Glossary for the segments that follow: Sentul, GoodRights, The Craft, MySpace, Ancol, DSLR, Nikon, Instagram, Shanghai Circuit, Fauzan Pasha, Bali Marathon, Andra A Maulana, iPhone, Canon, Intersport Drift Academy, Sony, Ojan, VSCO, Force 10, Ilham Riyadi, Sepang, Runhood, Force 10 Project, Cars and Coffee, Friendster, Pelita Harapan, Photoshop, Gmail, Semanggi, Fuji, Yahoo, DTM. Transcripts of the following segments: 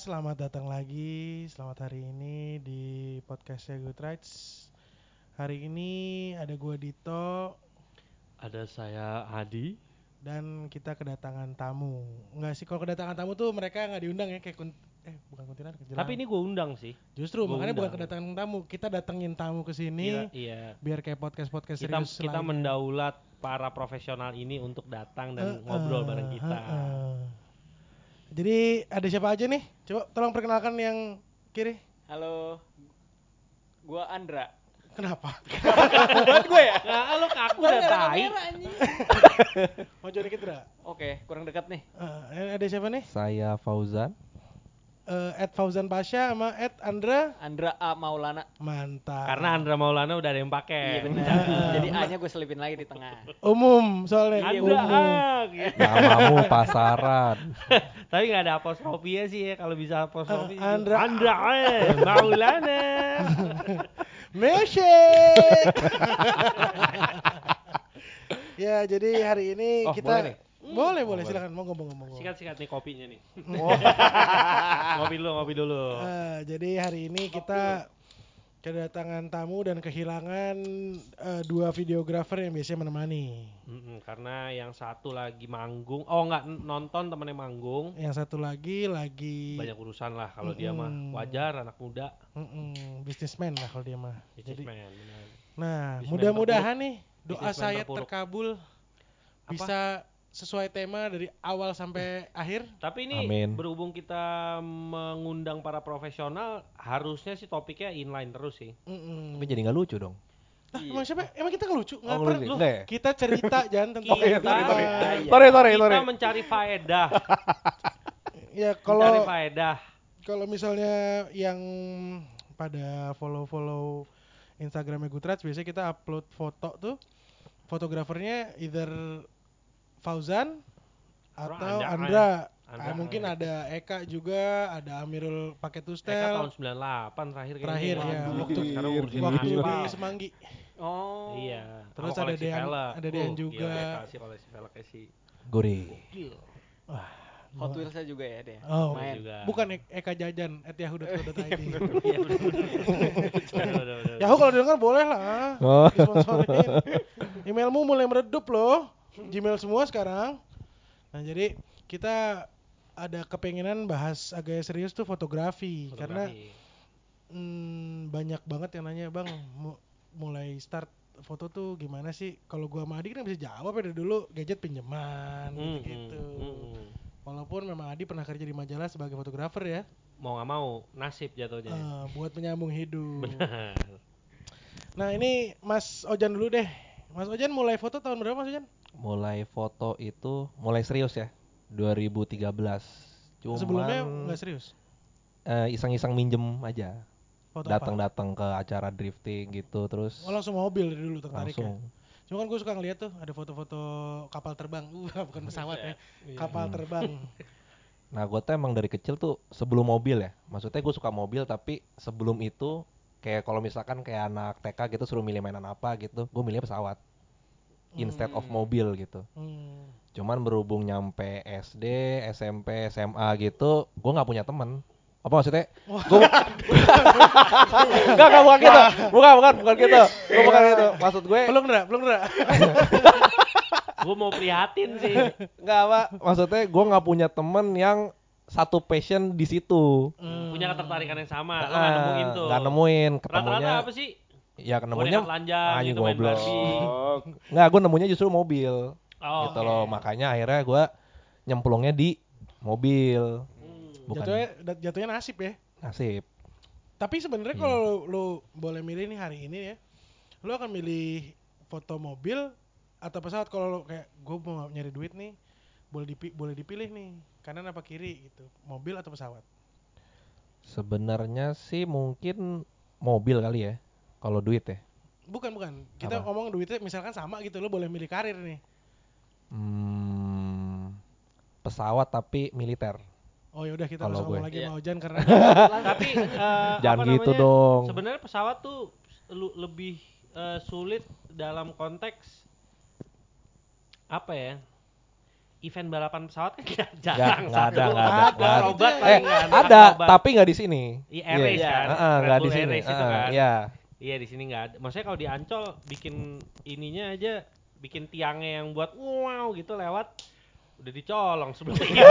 selamat datang lagi, selamat hari ini di podcastnya GoodRights. Hari ini ada gue Dito, ada saya Hadi, dan kita kedatangan tamu. Enggak sih, kalau kedatangan tamu tuh mereka nggak diundang ya, kayak bukan kuntilanak. Tapi ini gue undang sih. Justru gua makanya undang. Bukan kedatangan tamu, kita datengin tamu ke sini. Iya. Biar kayak podcast-podcast serius. Kita mendaulat para profesional ini untuk datang dan ngobrol bareng kita. Jadi ada siapa aja nih? Coba tolong perkenalkan yang kiri. Halo, gue Andra. Kenapa? Buat gue ya? Nah, lo kaku udah tai. Mau jodoh dikit, Dra? Oke, kurang dekat nih. Ada siapa nih? Saya Fauzan. @Fauzan Pasha sama @Andra. Andra A Maulana. Mantap. Karena Andra Maulana udah ada yang pakai. Iya, jadi A-nya gue selipin lagi di tengah. Umum soalnya. Andra A. Gitu. Namamu pasaran. Tapi nggak ada apostrofinya sih ya, kalau bisa apostrofi. Andra A Maulana. Milkshake. Ya, jadi hari ini kita boleh silakan, mau ngomong. Sikat nih kopinya nih. Ngopi dulu. Jadi hari ini kita kedatangan tamu dan kehilangan dua videografer yang biasanya menemani. Karena yang satu lagi manggung, nonton temennya manggung. Yang satu lagi banyak urusan lah kalau dia mah, wajar anak muda. Businessman lah kalau dia mah. Businessman. Nah, mudah-mudahan nih doa saya terkabul. Bisa sesuai tema dari awal sampai akhir. Tapi ini berhubung kita mengundang para profesional, harusnya sih topiknya inline terus sih. Tapi jadi nggak lucu dong. Emang siapa? Emang kita nggak lucu? Nggak perlu. Kita cerita jangan tentang kita mencari faedah. Ya kalau misalnya yang pada follow Instagramnya Goodrich, biasanya kita upload foto tuh fotografernya either Fauzan atau Andra. Mungkin ada Eka juga, ada Amirul pakai Tustel. Eka tahun 98 terakhir ya. Waktu di Semanggi. Oh. Iya. Terus ada Dean juga. Kasih koleksi pelek sih. Gori. Wah. Hot Wheels saya juga ya dia. Oh. Main. Bukan Eka Jajan @yahoo.co.id. Yahoo kalau dengar boleh lah. Sponsorin. Emailmu mulai meredup loh. Gmail semua sekarang. Nah, jadi kita ada kepengenan bahas agak serius tuh fotografi. Karena banyak banget yang nanya, Bang, mulai start foto tuh gimana sih? Kalau gua sama Adi kan bisa jawab ya, dari dulu gadget pinjaman gitu. Walaupun memang Adi pernah kerja di majalah sebagai fotografer ya. Mau gak mau, nasib jatuhnya. Buat menyambung hidup. Benar. Nah, ini Mas Ojan dulu deh. Mas Ojan mulai foto tahun berapa, Mas Ojan? Mulai foto itu mulai serius ya 2013. Cuman sebelumnya nggak serius. Iseng-iseng minjem aja. Datang-datang ke acara drifting gitu terus. Oh, langsung mobil dulu tertarik ya. Cuma kan gue suka ngeliat tuh ada foto-foto kapal terbang. Bukan pesawat ya. Kapal terbang. Nah, gue tuh emang dari kecil tuh sebelum mobil ya. Maksudnya gue suka mobil, tapi sebelum itu kayak kalau misalkan kayak anak TK gitu suruh milih mainan apa gitu, gue milih pesawat instead of mobil gitu. Cuman berhubung nyampe SD, SMP, SMA gitu, gue nggak punya teman. Apa maksudnya? Gue nggak bukan gitu, bukan gitu, gue bukan gitu. Maksud gue? Belum nggak. Gue mau prihatin sih. Nggak apa? Maksudnya gue nggak punya teman yang satu passion di situ. Punya ketertarikan yang sama. Lo nggak nemuin tuh? Nggak nemuin. Rata-rata apa sih? Ya nemunya aja gue belum. Nggak, gue nemunya justru mobil. Gitu loh, makanya akhirnya gue nyemplungnya di mobil. Jatuhnya nasib ya. Nasib. Tapi sebenarnya kalau lo boleh milih nih hari ini ya, lo akan milih foto mobil atau pesawat? Kalau lo kayak gue mau nyari duit nih, boleh dipilih nih, kanan apa kiri gitu, mobil atau pesawat? Sebenarnya sih mungkin mobil kali ya. Kalau duit ya? Bukan. Kita ngomong duitnya misalkan sama gitu, lo boleh milih karir nih. Pesawat tapi militer. Oh ya udah, kita harus ngomong lagi sama Ojan karena. Tapi jangan gitu dong. Sebenarnya pesawat tuh lebih sulit dalam konteks apa ya? event balapan pesawat kan jarang. Nggak ada. Obat paling ada, tapi nggak di sini. Race kan. Nggak di sini. Iya, di sini nggak ada. Maksudnya kalau di Ancol bikin ininya aja, bikin tiangnya yang buat wow gitu lewat, udah dicolong sebelumnya.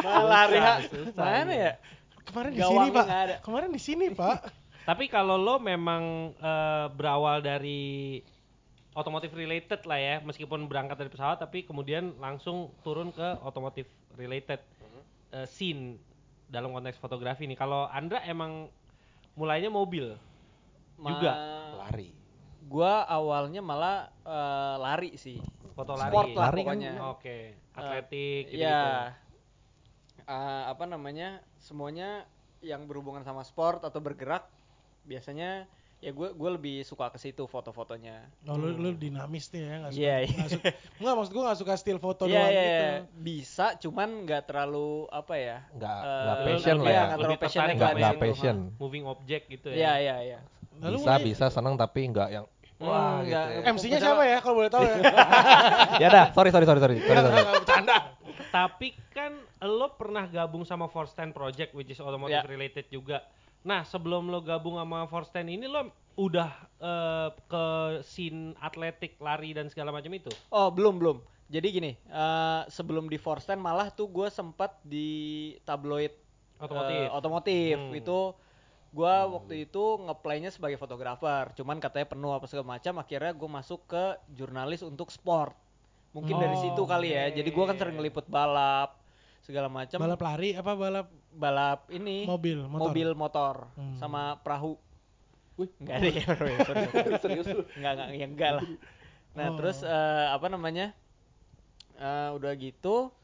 Malah Riha. Mana ya? Kemarin di sini, Pak. Tapi kalau lo memang berawal dari otomotif related lah ya, meskipun berangkat dari pesawat tapi kemudian langsung turun ke otomotif related scene dalam konteks fotografi nih. Kalau Andra emang mulainya mobil juga? Lari. Gua awalnya malah lari sih. Foto lari. Sport lah pokoknya. Kan. Oke. Atletik gitu. Ya. Semuanya yang berhubungan sama sport atau bergerak biasanya. Ya gue lebih suka ke situ foto-fotonya. Lu dinamis nih ya, enggak suka. Enggak, maksud gue enggak suka still foto doang gitu. Bisa, cuman enggak terlalu apa ya? Enggak passion lah ya. Enggak passion. Moving object gitu ya. Iya. Bisa senang tapi enggak yang wah gitu. Ya. MC-nya siapa ya kalau boleh tahu ya? Ya dah, sorry. Bercanda. Tapi kan lo pernah gabung sama Force 10 Project which is automotive related juga. Nah, sebelum lo gabung sama Force 10 ini, lo udah ke scene atletik, lari, dan segala macam itu? Oh, belum. Jadi gini, sebelum di Force 10 malah tuh gue sempat di tabloid otomotif. Itu gue waktu itu nge-play-nya sebagai fotografer. Cuman katanya penuh apa segala macam, akhirnya gue masuk ke jurnalis untuk sport. Mungkin dari situ kali ya. Jadi gue kan sering ngeliput balap, segala macam. Balap lari apa balap ini mobil motor sama perahu. Wih, enggak ada ya. Serius lu? Enggak lah. Nah, terus udah gitu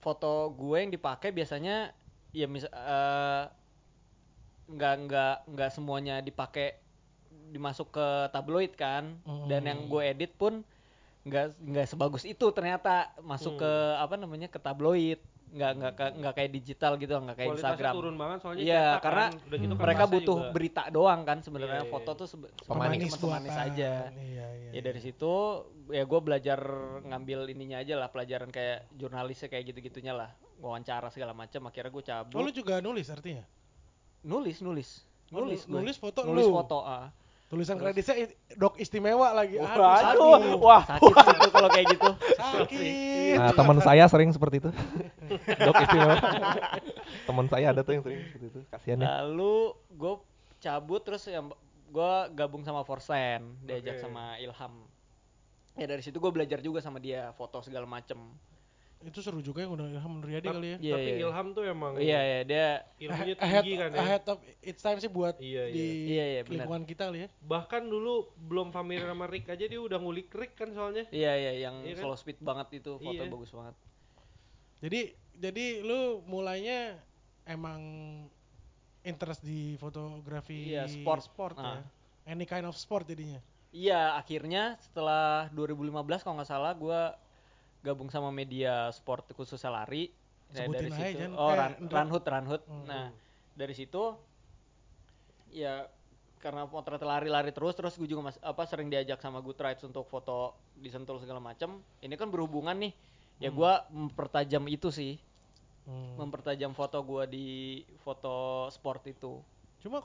foto gue yang dipakai biasanya ya enggak semuanya dipakai dimasuk ke tabloid kan. Dan yang gue edit pun enggak sebagus itu ternyata masuk ke ke tabloid. Enggak kayak digital gitu, enggak kayak kualitasnya Instagram. Kualitasnya turun banget soalnya. Iya, karena gitu mereka butuh juga berita doang kan sebenarnya. Yeah. Foto tuh pemanis aja. Iya. Ya dari situ ya gue belajar ngambil ininya aja lah, pelajaran kayak jurnalisnya kayak gitu-gitunya lah. Wawancara segala macam, akhirnya gue cabut. Oh, lu juga nulis artinya? Nulis. Nulis foto. Tulisan kreditnya dok istimewa lagi. Aduh, sakit itu kalau kayak gitu. Sakit. Nah, teman saya sering seperti itu. Dok istimewa. Teman saya ada tuh yang sering seperti itu. Kasihan ya. Lalu gue cabut, terus gue gabung sama Forsen, diajak sama Ilham. Ya dari situ gue belajar juga sama dia foto segala macem. Itu seru juga yang udah Ilham Riyadi kali ya. Tapi Ilham tuh emang dia ilmunya tinggi kan ya. Ahead of its time sih buat di lingkungan kita kali ya. Bahkan dulu belum familiar sama Rick aja dia udah ngulik Rick kan soalnya. Iya yang slow speed banget itu foto bagus banget. Jadi lu mulainya emang interest di fotografi sport ya. Any kind of sport jadinya. Iya, akhirnya setelah 2015 kalau enggak salah gua gabung sama media sport khususnya lari. Sebutin dari situ. Runhood. Nah, dari situ ya karena potret lari-lari terus gue juga sering diajak sama GoodRights untuk foto di Sentul segala macam. Ini kan berhubungan nih. Ya gue mempertajam itu sih. Mempertajam foto gue di foto sport itu. Cuma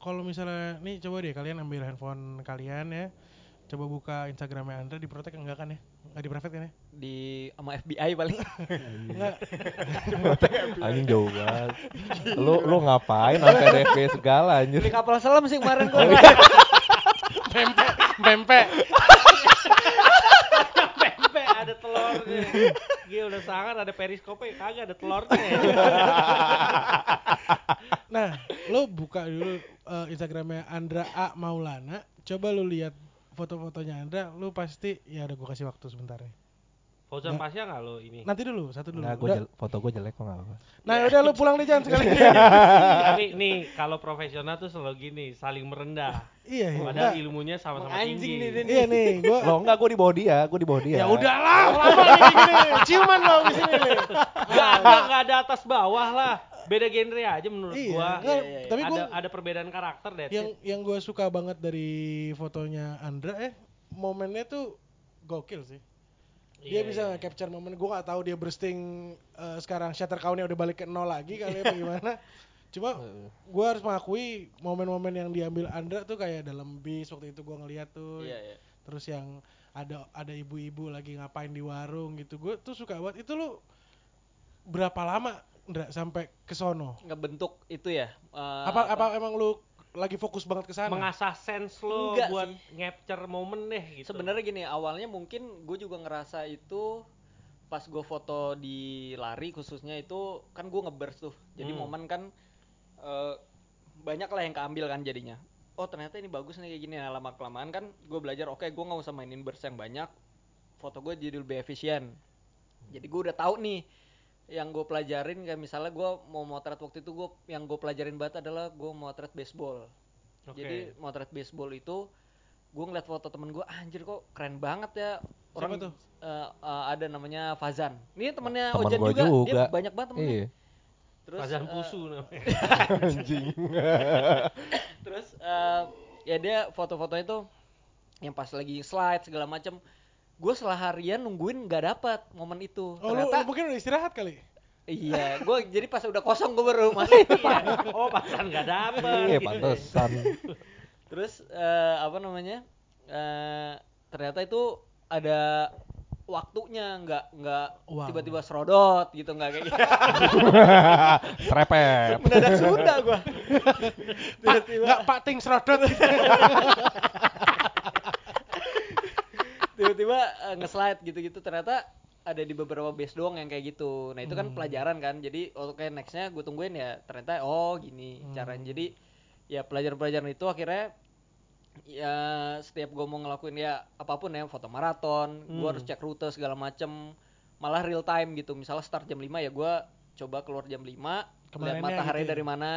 kalau misalnya nih coba deh kalian ambil handphone kalian ya. Coba buka Instagramnya Andra, di protect enggak kan ya? Enggak di private kan ya? Di sama FBI paling. Enggak. Anjing jauh banget. Lu ngapain sampai ada FBI segala anjir. Di kapal selam sih kemarin gua. Pempek. Pempek ada telurnya. Gila udah sangar ada periskopnya kagak ada telurnya. Nah, lu buka dulu Instagramnya Andra A Maulana. Coba lu lihat foto-fotonya Andra, lu pasti gue kasih waktu sebentar nih. Fauzan Pasha enggak lo ini? Nanti dulu, satu dulu. Nah, foto gue jelek kok enggak apa-apa. Nah, udah lu pulang nih jangan sekali. Tapi nih, kalau profesional tuh selalu gini, saling merendah. Iya. Padahal ilmunya sama-sama tinggi. Iya nih, gua. Loh, enggak gue di bawah dia. Ya udahlah, lama nih gini. Ciuman lo di sini nih. Enggak ada atas bawah lah. Beda genre aja menurut gua. Tapi ada perbedaan karakter deh. Yang gua suka banget dari fotonya Andra momennya tuh gokil sih. Dia bisa capture momen. Gue gak tahu dia bursting sekarang shutter count-nya udah balik ke 0 lagi kali apa gimana. Cuma gue harus mengakui momen-momen yang diambil Andra tuh kayak dalam bis waktu itu gue ngeliat tuh. Terus yang ada ibu-ibu lagi ngapain di warung gitu. Gue tuh suka banget. Itu lu berapa lama Andra sampai ke sono? Ngebentuk itu ya. Apa emang lu lagi fokus banget ke sana? Mengasah sense lu buat capture momen deh gitu. Sebenarnya gini, awalnya mungkin gue juga ngerasa itu pas gue foto di lari khususnya itu kan gue ngeburst tuh, jadi momen kan banyak lah yang keambil kan jadinya. Oh ternyata ini bagus nih kayak gini. Nah, lama kelamaan kan gue belajar oke, gue nggak usah mainin burst yang banyak, foto gue jadi lebih efisien. Jadi gue udah tahu nih yang gue pelajarin, kayak misalnya gue mau motret waktu itu yang gue pelajarin banget adalah gue motret baseball. Jadi motret baseball itu gue ngeliat foto temen gue, anjir kok keren banget ya. Orang tuh ada namanya Fauzan. Ini temennya Ojan juga. Dia banyak banget temennya. Iya. Terus Fauzan Pusu namanya. Anjing. Terus ya dia foto-fotonya tuh yang pas lagi slide segala macam. Gue seharian nungguin enggak dapat momen itu. Oh, ternyata lu mungkin udah istirahat kali. Iya, gue jadi pas udah kosong gue baru masuk. Oh, pantesan enggak dapat. Iya, pantesan. Terus ternyata itu ada waktunya, nggak tiba-tiba serodot gitu, nggak kayak gitu. Trepet. Mendadak Sunda gua. Tiba-tiba nggak pating serodot. Tiba-tiba ngeslide gitu-gitu, ternyata ada di beberapa base doang yang kayak gitu. Nah itu kan pelajaran kan, jadi kayak nextnya gue tungguin ya, ternyata oh gini caranya. Jadi ya pelajaran-pelajaran itu akhirnya ya setiap gue mau ngelakuin ya apapun ya, foto maraton gue harus cek rute segala macem, malah real time gitu. Misalnya start jam 5 ya gue coba keluar jam 5 lihat matahari gitu ya, dari mana.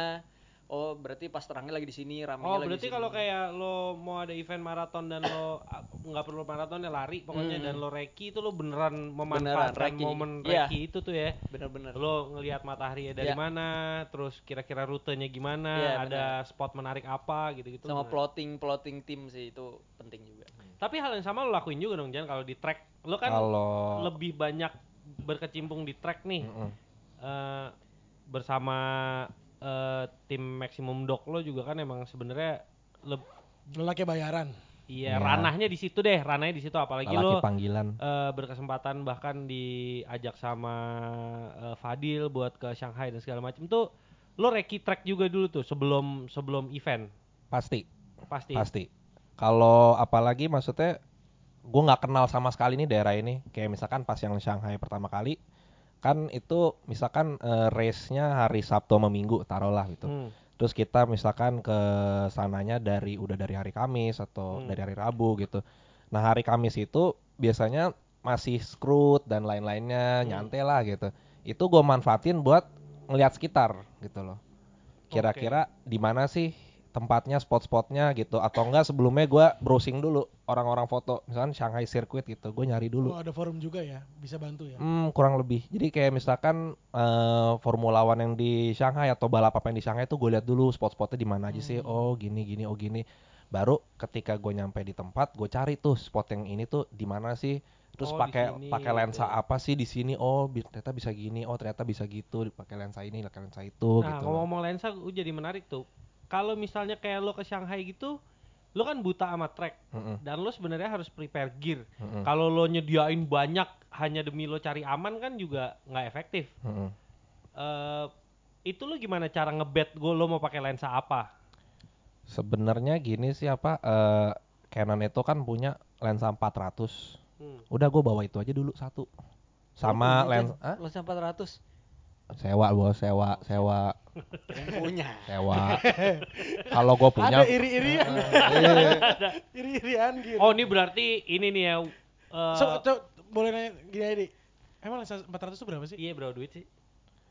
Oh berarti pas terangnya lagi di sini, ramainya lagi di sini. Oh berarti kalau kayak lo mau ada event maraton dan lo nggak perlu maraton ya lari pokoknya, dan lo reki itu lo beneran memanfaatkan momen reki itu tuh ya. Bener-bener. Lo ngelihat matahari dari mana, terus kira-kira rutenya gimana, ada spot menarik apa gitu-gitu. Sama plotting tim sih itu penting juga. Tapi hal yang sama lo lakuin juga dong Jan kalau di track. Lo kan lebih banyak berkecimpung di track nih bersama. Tim Maximum Dog lo juga kan emang sebenarnya lelaki bayaran. Iya, ranahnya di situ deh, apalagi lelaki lo panggilan. Berkesempatan bahkan diajak sama Fadil buat ke Shanghai dan segala macam tuh. Lo reki track juga dulu tuh sebelum event. Pasti. Kalau apalagi maksudnya gue nggak kenal sama sekali nih daerah ini. Kayak misalkan pas yang Shanghai pertama kali. Kan itu misalkan race-nya hari Sabtu sama Minggu taruhlah gitu. Terus kita misalkan ke sananya dari hari Kamis atau dari hari Rabu gitu. Nah, hari Kamis itu biasanya masih scrut dan lain-lainnya, nyantai lah gitu. Itu gue manfaatin buat ngeliat sekitar gitu loh. Kira-kira di mana sih tempatnya, spot-spotnya gitu, atau enggak sebelumnya gue browsing dulu orang-orang foto, misalkan Shanghai Circuit gitu, gue nyari dulu. Oh ada forum juga ya, bisa bantu ya? Kurang lebih. Jadi kayak misalkan Formula 1 yang di Shanghai atau balap apa yang di Shanghai itu gue lihat dulu spot-spotnya di mana aja sih. Oh gini, oh gini. Baru ketika gue nyampe di tempat, gue cari tuh spot yang ini tuh di mana sih. Terus pakai lensa apa sih di sini? Oh ternyata bisa gini. Oh ternyata bisa gitu. Pakai lensa ini, pakai lensa itu. Nah gitu. Ngomong lensa, jadi menarik tuh. Kalau misalnya kayak lo ke Shanghai gitu, lo kan buta sama track dan lo sebenarnya harus prepare gear. Kalau lo nyediain banyak hanya demi lo cari aman kan juga nggak efektif. Itu lo gimana cara ngebet lo mau pakai lensa apa? Sebenarnya gini sih Canon itu kan punya lensa 400. Udah gue bawa itu aja dulu satu. Sama lensa 400. Sewa. Punya. Sewa. Kalau gue punya. Ada iri-irian. Iri-irian gitu. Oh ini berarti ini nih ya. Boleh nanya gini aja nih. Emang lensa 400 itu berapa sih? Iya berapa duit sih?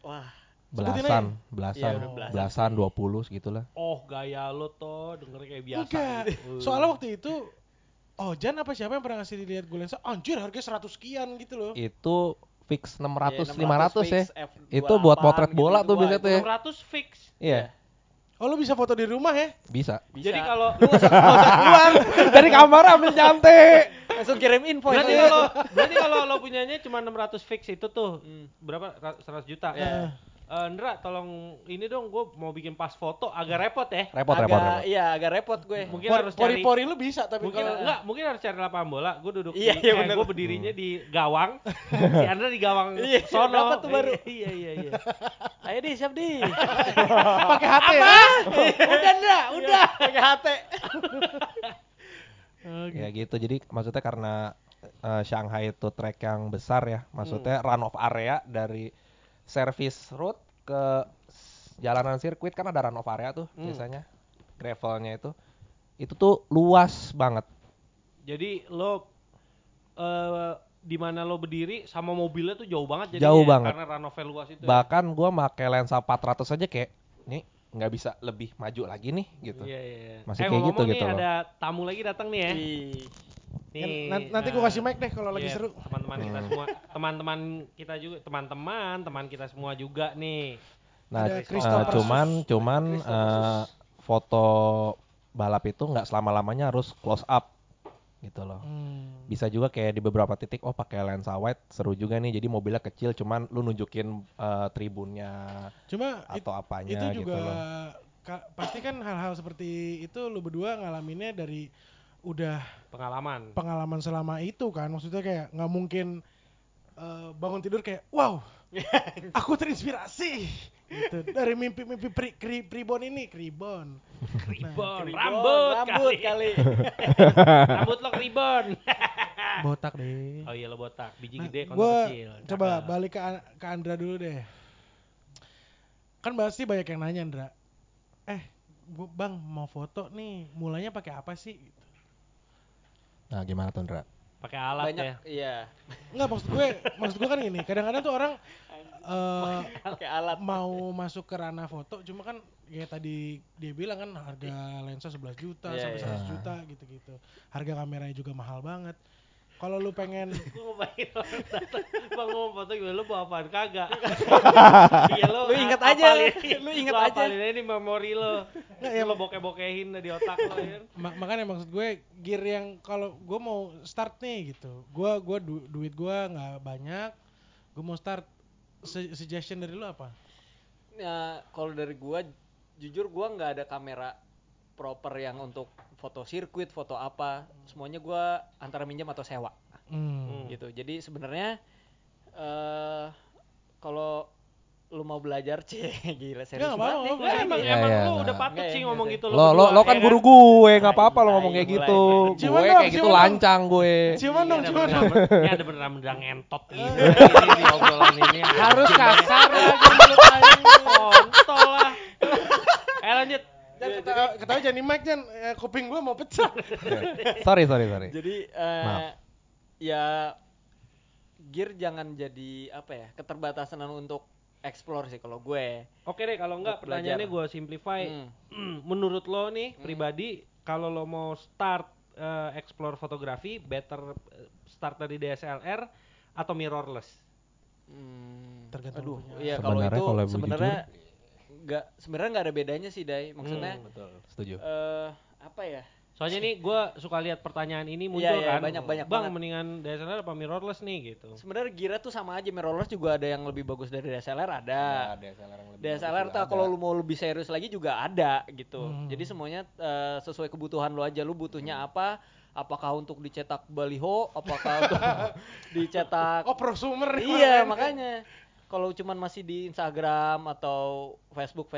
Wah. Belasan, 20 segitulah. Oh gaya lo toh, denger kayak biasa. Enggak. Soalnya waktu itu Ojan apa siapa yang pernah ngasih dilihat gue lensa, anjir harganya 100 sekian gitu loh. Itu fix 600 500 ya. Itu buat potret bola gitu, tuh biasanya tuh ya. 600 fix. Iya. Oh lu bisa foto di rumah ya? Bisa. Jadi kalau lu usah keluar dari kamar ambil nyantai. Langsung kirim info. Berarti kalau lo punyanya cuma 600 fix itu tuh berapa? 100 juta. Yeah. Andra, tolong ini dong, gue mau bikin pas foto, agak repot ya. Repot. Iya, agak repot gue. Mungkin harus cari pori-pori lu bisa, tapi mungkin kalau enggak, mungkin harus cari lapangan bola. Gue duduk di gue berdirinya di gawang. Si Andra di gawang sono. Dapat tuh baru. Iya. Ayo deh, siap deh. Pakai HT. Apa? Udah Andra, udah. Pakai HT. Ya gitu. Jadi maksudnya karena Shanghai itu trek yang besar ya. Maksudnya run off area dari service road ke jalanan sirkuit, kan ada run off area tuh biasanya gravelnya itu tuh luas banget. Jadi lo di mana lo berdiri sama mobilnya tuh jauh banget, jadi jauh banget karena run offnya luas itu. Bahkan ya? Gua pakai lensa 400 aja kayak nih nggak bisa lebih maju lagi nih gitu. Iya. Masih kayak gitu nih, loh. Ada tamu lagi datang nih ya. Nih, nanti gue kasih mic deh kalau lagi seru. Teman-teman kita semua, teman kita semua juga nih. Nah, cuman foto balap itu nggak selama-lamanya harus close up gitu loh. Bisa juga kayak di beberapa titik, oh pakai lensa wide seru juga nih. Jadi mobilnya kecil, cuman lu nunjukin tribunnya cuma atau apanya itu juga gitu loh. Pasti kan hal-hal seperti itu lu berdua ngalaminnya dari udah pengalaman selama itu kan, maksudnya kayak nggak mungkin bangun tidur kayak wow aku terinspirasi gitu dari mimpi-mimpi kribon rambut kali. Rambut lo kribon. Botak deh. Oh iya lo botak, biji gede kontol kecil. Coba balik ke Andra dulu deh, kan pasti banyak yang nanya Andra, bang mau foto nih mulanya pakai apa sih? Nah gimana tuh Andra? Pakai alat banyak, ya? Iya. Enggak, maksud gue kan gini, kadang-kadang tuh orang alat. Mau masuk ke ranah foto, cuma kan kayak tadi dia bilang kan harga lensa 11 juta sampai 100 juta gitu-gitu. Harga kameranya juga mahal banget. Kalau lu pengen gua bayar datang, bang mau foto gimana, lu bawa apaan kagak? Iya lo. Lu inget aja. Apalin ini memori lo. Enggak ya, lo bokeh-bokehin di otak lo ya. Makanya maksud gue gear yang kalau gue mau start nih gitu. Gue duit gue enggak banyak. Gue mau start, suggestion dari lu apa? Nah, kalau dari gue jujur gue enggak ada kamera proper yang untuk foto sirkuit, foto apa, semuanya gue antara minjam atau sewa gitu. Jadi sebenarnya kalau lu mau belajar gila serius banget nih. Emang lu udah patut sih ngomong gitu. Lo kan guru gue, nggak apa-apa lo ngomong kayak gitu. Gue kayak gitu lancang gue. Cuman dong. Ini ada beneran ngentot gitu. Ini obrolan ini harus kasar lagi lu tanya. Kontol lah. Lanjut. Ketawa jadi mic kan, kuping gue mau pecah. Sorry. Jadi ya gear jangan jadi apa ya, keterbatasan untuk explore sih kalau gue. Oke deh, kalau enggak pertanyaannya gue simplify. Menurut lo nih pribadi, kalau lo mau start explore fotografi, better start dari DSLR atau mirrorless? Tergantung. Iya kalau itu sebenarnya sebenarnya nggak ada bedanya sih Dai, maksudnya betul, setuju. Apa ya, soalnya nih gue suka lihat pertanyaan ini muncul kan banyak bang banget. Mendingan DSLR apa mirrorless nih gitu. Sebenarnya gira tuh sama aja, mirrorless juga ada yang lebih bagus dari DSLR ada. DSLR tuh kalau lu mau lebih serius lagi juga ada gitu. Jadi semuanya sesuai kebutuhan lu aja, lu butuhnya apa. Apakah untuk dicetak baliho, apakah untuk dicetak prosumer. Iya makanya kalau cuman masih di Instagram atau Facebook,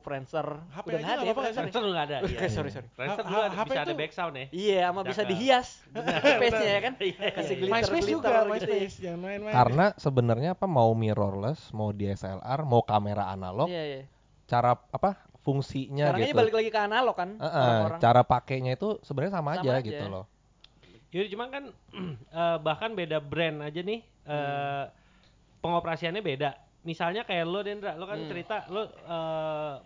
Friendster, HP udah nggak ada ya. Friendster udah nggak ada. Sorry. Friendster dulu bisa ada background ya. Iya, sama bisa dihias. Space-nya ya kan. Kasih glitter juga, MySpace. Jangan main-main. Karena sebenarnya apa, mau mirrorless, mau DSLR, mau kamera analog. Iya. Cara apa? Fungsinya sekarang gitu. Sekarang balik lagi ke analog kan. Cara pakainya itu sebenarnya sama aja gitu loh. Jadi cuman kan bahkan beda brand aja nih. Pengoperasiannya beda. Misalnya kayak lo Dendra, lo kan cerita lo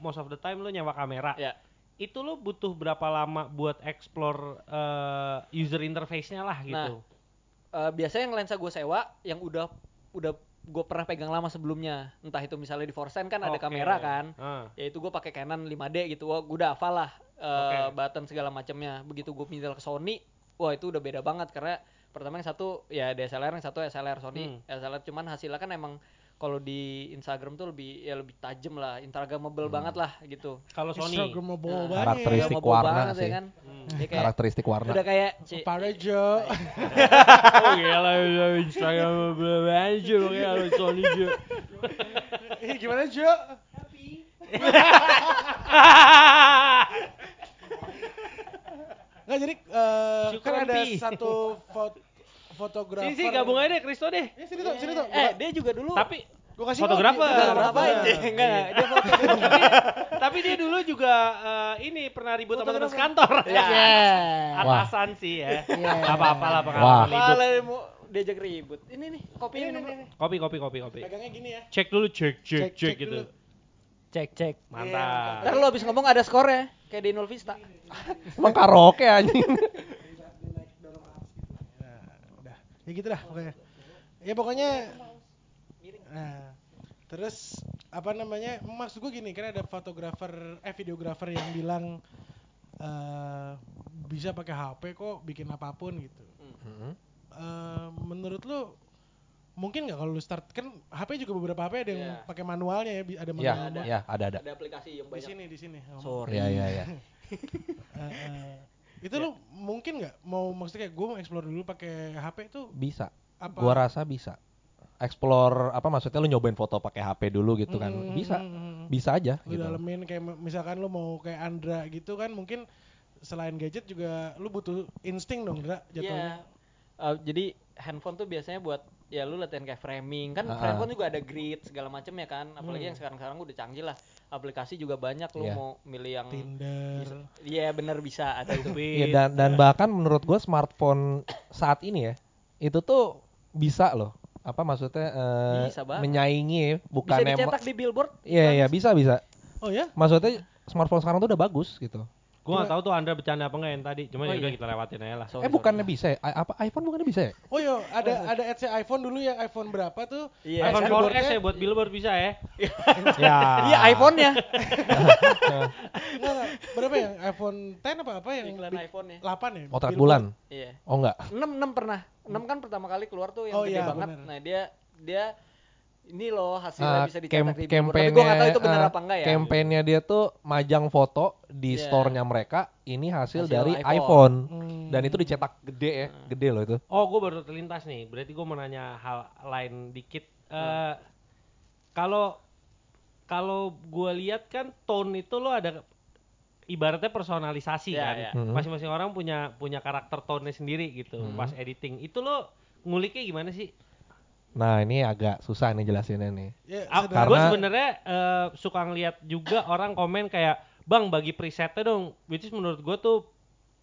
most of the time lo nyewa kamera. Yeah. Itu lo butuh berapa lama buat explore user interface-nya lah gitu. Nah, biasanya yang lensa gue sewa yang udah gue pernah pegang lama sebelumnya. Entah itu misalnya di Force 10 kan ada kamera kan. Yaitu gue pakai Canon 5D gitu. Gue udah hafal lah button segala macamnya. Begitu gue pindah ke Sony, wah itu udah beda banget, karena pertama yang satu ya DSLR, yang satu SLR Sony. SLR cuman hasilnya kan emang kalau di Instagram tuh lebih tajam lah, instagramable banget lah gitu. Kalau Sony instagramable banget, karakteristik warna sih kan. Karakteristik warna. Udah kayak Parejo. Oh iyalah instagramable banget pokoknya kalau Sony Jo. Gimana Jo? Happy. Enggak jadi kan ada satu fotografer. Sini gabung aja deh Kristo deh. Ya, sini tuh. Dia juga dulu. Tapi gua kasih fotografer. Enggak. Dia fotografer. Tapi dia dulu juga ini pernah ribut sama teman kantor. Ya. Atasan sih ya. Enggak apa-apalah pengalaman hidup. Diajak ribut. Ini nih kopinya ini. Kopi. Pegangnya gini ya. Cek dulu gitu. Cek. Mantap. Entar lu habis ngomong ada skornya kayak di Nol Vista. Emang karaoke anjing. Ya gitu lah pokoknya. Nah, terus apa namanya? Maksud gue gini, kan ada fotografer videografer yang bilang bisa pakai HP kok bikin apapun gitu. Menurut lu mungkin nggak kalau lu start, kan HP juga beberapa HP ada yang pakai manualnya ya, ada manualnya. Ya, ada. Ada aplikasi yang banyak. Di sini. Sorry. Ya. Itu lu mungkin nggak mau, maksudnya kayak gue mau explore dulu pakai HP itu bisa? Apa? Gua rasa bisa. Explore apa maksudnya lu nyobain foto pakai HP dulu gitu kan? Bisa aja. Lu gitu. Dalemin kayak misalkan lu mau kayak Andra gitu kan, mungkin selain gadget juga lu butuh insting dong, Andra jatuhnya. Jadi handphone tuh biasanya buat ya lu latihan kayak framing kan. Handphone juga ada grid segala macam ya kan. Apalagi yang sekarang udah canggih lah. Aplikasi juga banyak, lu mau milih yang Tinder. Iya benar bisa ada itu. Iya dan bahkan menurut gue smartphone saat ini ya itu tuh bisa loh. Apa maksudnya menyaingi bukannya bisa dicetak di billboard? Iya bisa. Oh ya? Maksudnya smartphone sekarang tuh udah bagus gitu. Gue nggak tahu tuh Andra bercanda apa nggak yang tadi, cuma juga kita lewatin aja lah. Bukannya bisa ya? Apa iPhone bukannya bisa ya? Oh iya, ada adsense iPhone dulu yang iPhone berapa tuh? Yeah. iPhone 4S ya buat billboard bisa ya? Iya iPhone-nya. Nggak, berapa ya? iPhone 10 apa yang iklan iPhone-nya? 8 ya? Kontrak bulan? Iya. Oh enggak? 6 pernah. 6 kan pertama kali keluar tuh yang gede banget. Bener. Nah dia ini loh hasilnya bisa dicetak di billboard. Tapi gue nggak tahu itu benar apa enggak ya. Kampanye dia tuh majang foto di store-nya mereka. Ini hasil dari iPhone. Dan itu dicetak gede ya, gede loh itu. Oh, gue baru terlintas nih. Berarti gue mau nanya hal lain dikit. Kalau gue lihat kan tone itu lo ada ibaratnya personalisasi kan. Masing-masing orang punya karakter tone-nya sendiri gitu. Pas editing itu lo nguliknya gimana sih? Nah ini agak susah nih jelasinnya nih. Karena gue sebenarnya suka ngeliat juga orang komen kayak bang bagi presetnya dong, which is menurut gue tuh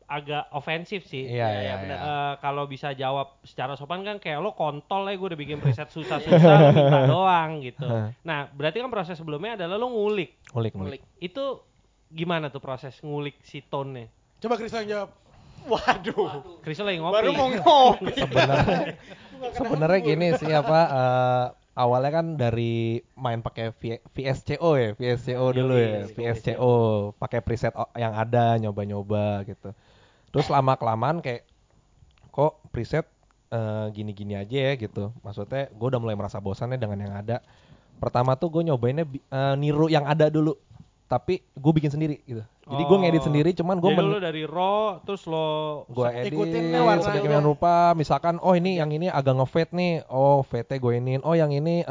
agak ofensif sih. Iya. Kalau bisa jawab secara sopan kan kayak lo kontol ya gue udah bikin preset susah-susah minta doang gitu. Nah berarti kan proses sebelumnya adalah lo ngulik. Itu gimana tuh proses ngulik si tone-nya? Coba Chris yang jawab. Waduh. Chris lagi ngopi. Baru mau ngopi. Sebenarnya gini sih apa awalnya kan dari main pakai VSCO ya, VSCO pakai preset yang ada nyoba-nyoba gitu. Terus lama-kelamaan kayak kok preset gini-gini aja ya gitu. Maksudnya gue udah mulai merasa bosannya dengan yang ada. Pertama tuh gue nyobainnya niru yang ada dulu. Tapi gue bikin sendiri gitu. Jadi gue ngedit sendiri, cuman gue dulu dari raw terus lo gue edit sedemikian rupa. Misalkan ini yang ini agak ngefade nih. Oh fade-nya gue iniin. Oh yang ini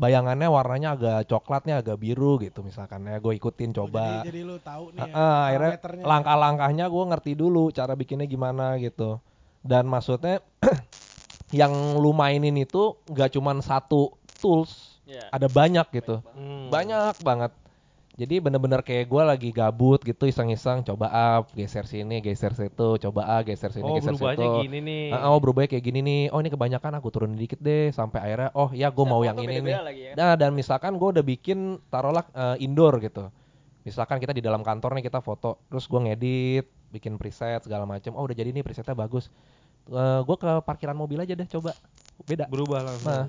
bayangannya warnanya agak coklat nih, agak biru gitu misalkan ya. Gue ikutin coba. Jadi lo tahu nih akhirnya langkah-langkahnya gue ngerti dulu cara bikinnya gimana gitu. Dan maksudnya yang lu mainin itu gak cuman satu tools, ada banyak gitu. Banyak banget. Jadi bener-bener kayak gue lagi gabut gitu, iseng-iseng coba geser sini, geser situ, coba geser sini, geser situ. Oh berubahnya gini nih. Oh berubahnya kayak gini nih. Oh ini kebanyakan aku turunin dikit deh sampai akhirnya gue mau yang ini nih. Ya? Nah dan misalkan gue udah bikin taruhlah indoor gitu. Misalkan kita di dalam kantor nih kita foto, terus gue ngedit, bikin preset segala macam. Oh udah jadi nih presetnya bagus. Gue ke parkiran mobil aja deh coba. Beda. Berubah langsung. Nah,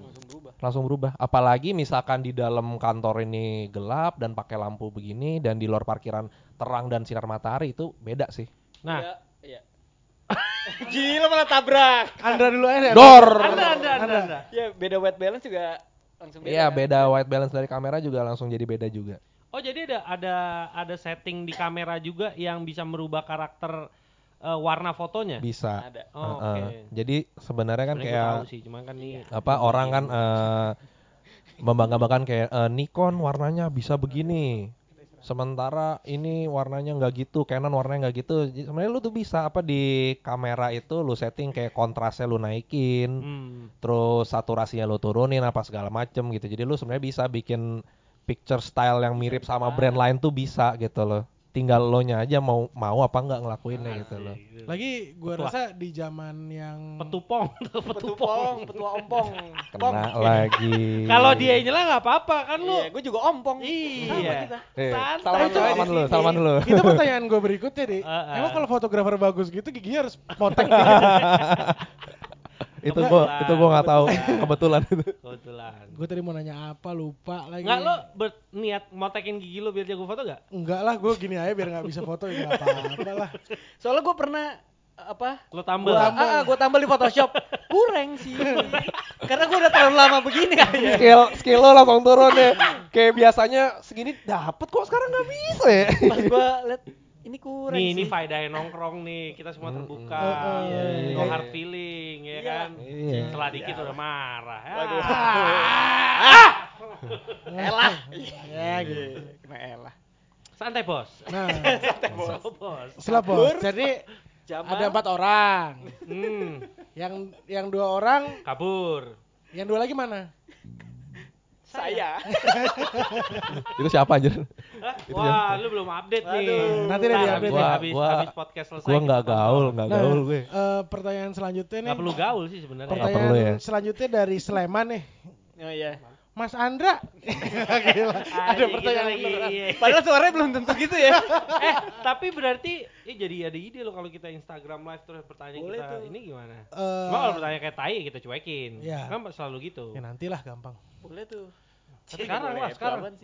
langsung berubah. Apalagi misalkan di dalam kantor ini gelap dan pakai lampu begini dan di luar parkiran terang dan sinar matahari itu beda sih. Nah. Iya. Gila malah tabrak. Andra dulu aja. Dor. Andra. Ya beda white balance juga langsung beda. Iya, beda white balance dari kamera juga langsung jadi beda juga. Oh, jadi ada setting di kamera juga yang bisa merubah karakter warna fotonya? Bisa. Ada. Oh, okay. Jadi sebenarnya kan sebenernya kayak sih, kan nih, apa orang kan membangga-banggakan kayak Nikon warnanya bisa begini. Sementara ini warnanya nggak gitu, Canon warnanya nggak gitu. Sebenarnya lu tuh bisa apa di kamera itu lu setting kayak kontrasnya lu naikin, terus saturasinya lu turunin apa segala macem gitu. Jadi lu sebenarnya bisa bikin picture style yang mirip sama brand lain tuh bisa gitu loh. Tinggal lo nya aja mau apa nggak ngelakuinnya gitu loh. Lagi gue rasa di zaman yang petua ompong. Kena lagi. Kalau dia nyela nggak apa-apa kan lu. Iya, gue juga ompong. Iya. Salman lu. Itu pertanyaan gue berikutnya deh. Emang kalau fotografer bagus gitu giginya harus potong? Itu gue nggak tahu kebetulan. Gue tadi mau nanya apa lupa lagi. Nggak, lo berniat mau tekin gigi lo biar jago foto nggak? Enggak lah, gue gini aja biar nggak bisa foto ya nggak apa-apa lah. Soalnya gue pernah apa? Lo tambal? Gue tambal di Photoshop. Kurang sih, karena gue udah terlalu lama begini aja. Skill lo langsung turun ya. Kayak biasanya segini dapet kok sekarang nggak bisa. Ya? Pas gue liat. Ini kurang nih, sih. Ini faedahnya nongkrong nih, kita semua terbuka, no hard feeling, ya kan? Setelah dikit udah marah. Waduh. Elah. Ya gitu, kena elah. Santai bos. Nah, santai bos. Setelah bos, jadi Jamal. Ada 4 orang. Yang 2 orang kabur. Yang 2 lagi mana? Saya. Itu siapa anjir? Wah, lu belum update nih. Nanti deh di-update habis podcast selesai. Gua enggak gaul gue. Pertanyaan selanjutnya nih. Enggak perlu gaul sih sebenarnya. Pertanyaan selanjutnya dari Sleman nih. Oh iya. Mas Andra. Gila. Ada pertanyaan beneran. Padahal suaranya belum tentu gitu ya. Tapi berarti jadi ada ide lo kalau kita Instagram live terus bertanya kita tuh. Ini gimana? Kalau bertanya kayak tai kita cuekin. Ya. Kan selalu gitu. Ya nantilah gampang. Boleh tuh. Sekarang.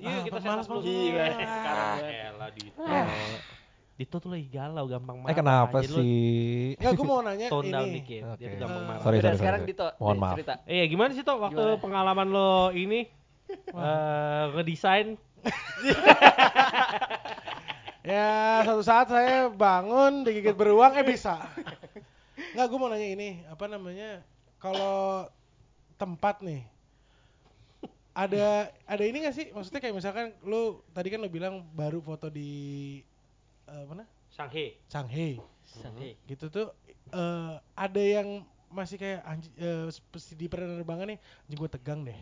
Yuk kita malas dulu. Sekarang elah Dito tuh lagi galau gampang marah. Kenapa sih? Enggak, gue mau nanya tone down dikit. Okay. Jadi gampang marah. Sorry. Sekarang Dito cerita. Iya, gimana sih Tok waktu pengalaman lo ini ngedesain? Ya, satu saat saya bangun digigit beruang bisa. Enggak, gue mau nanya ini, apa namanya? Kalau tempat nih ada ini nggak sih, maksudnya kayak misalkan lu tadi kan lu bilang baru foto di mana? Shanghai. Gitu tuh ada yang masih kayak di penerbangan nih, anjir gue tegang deh.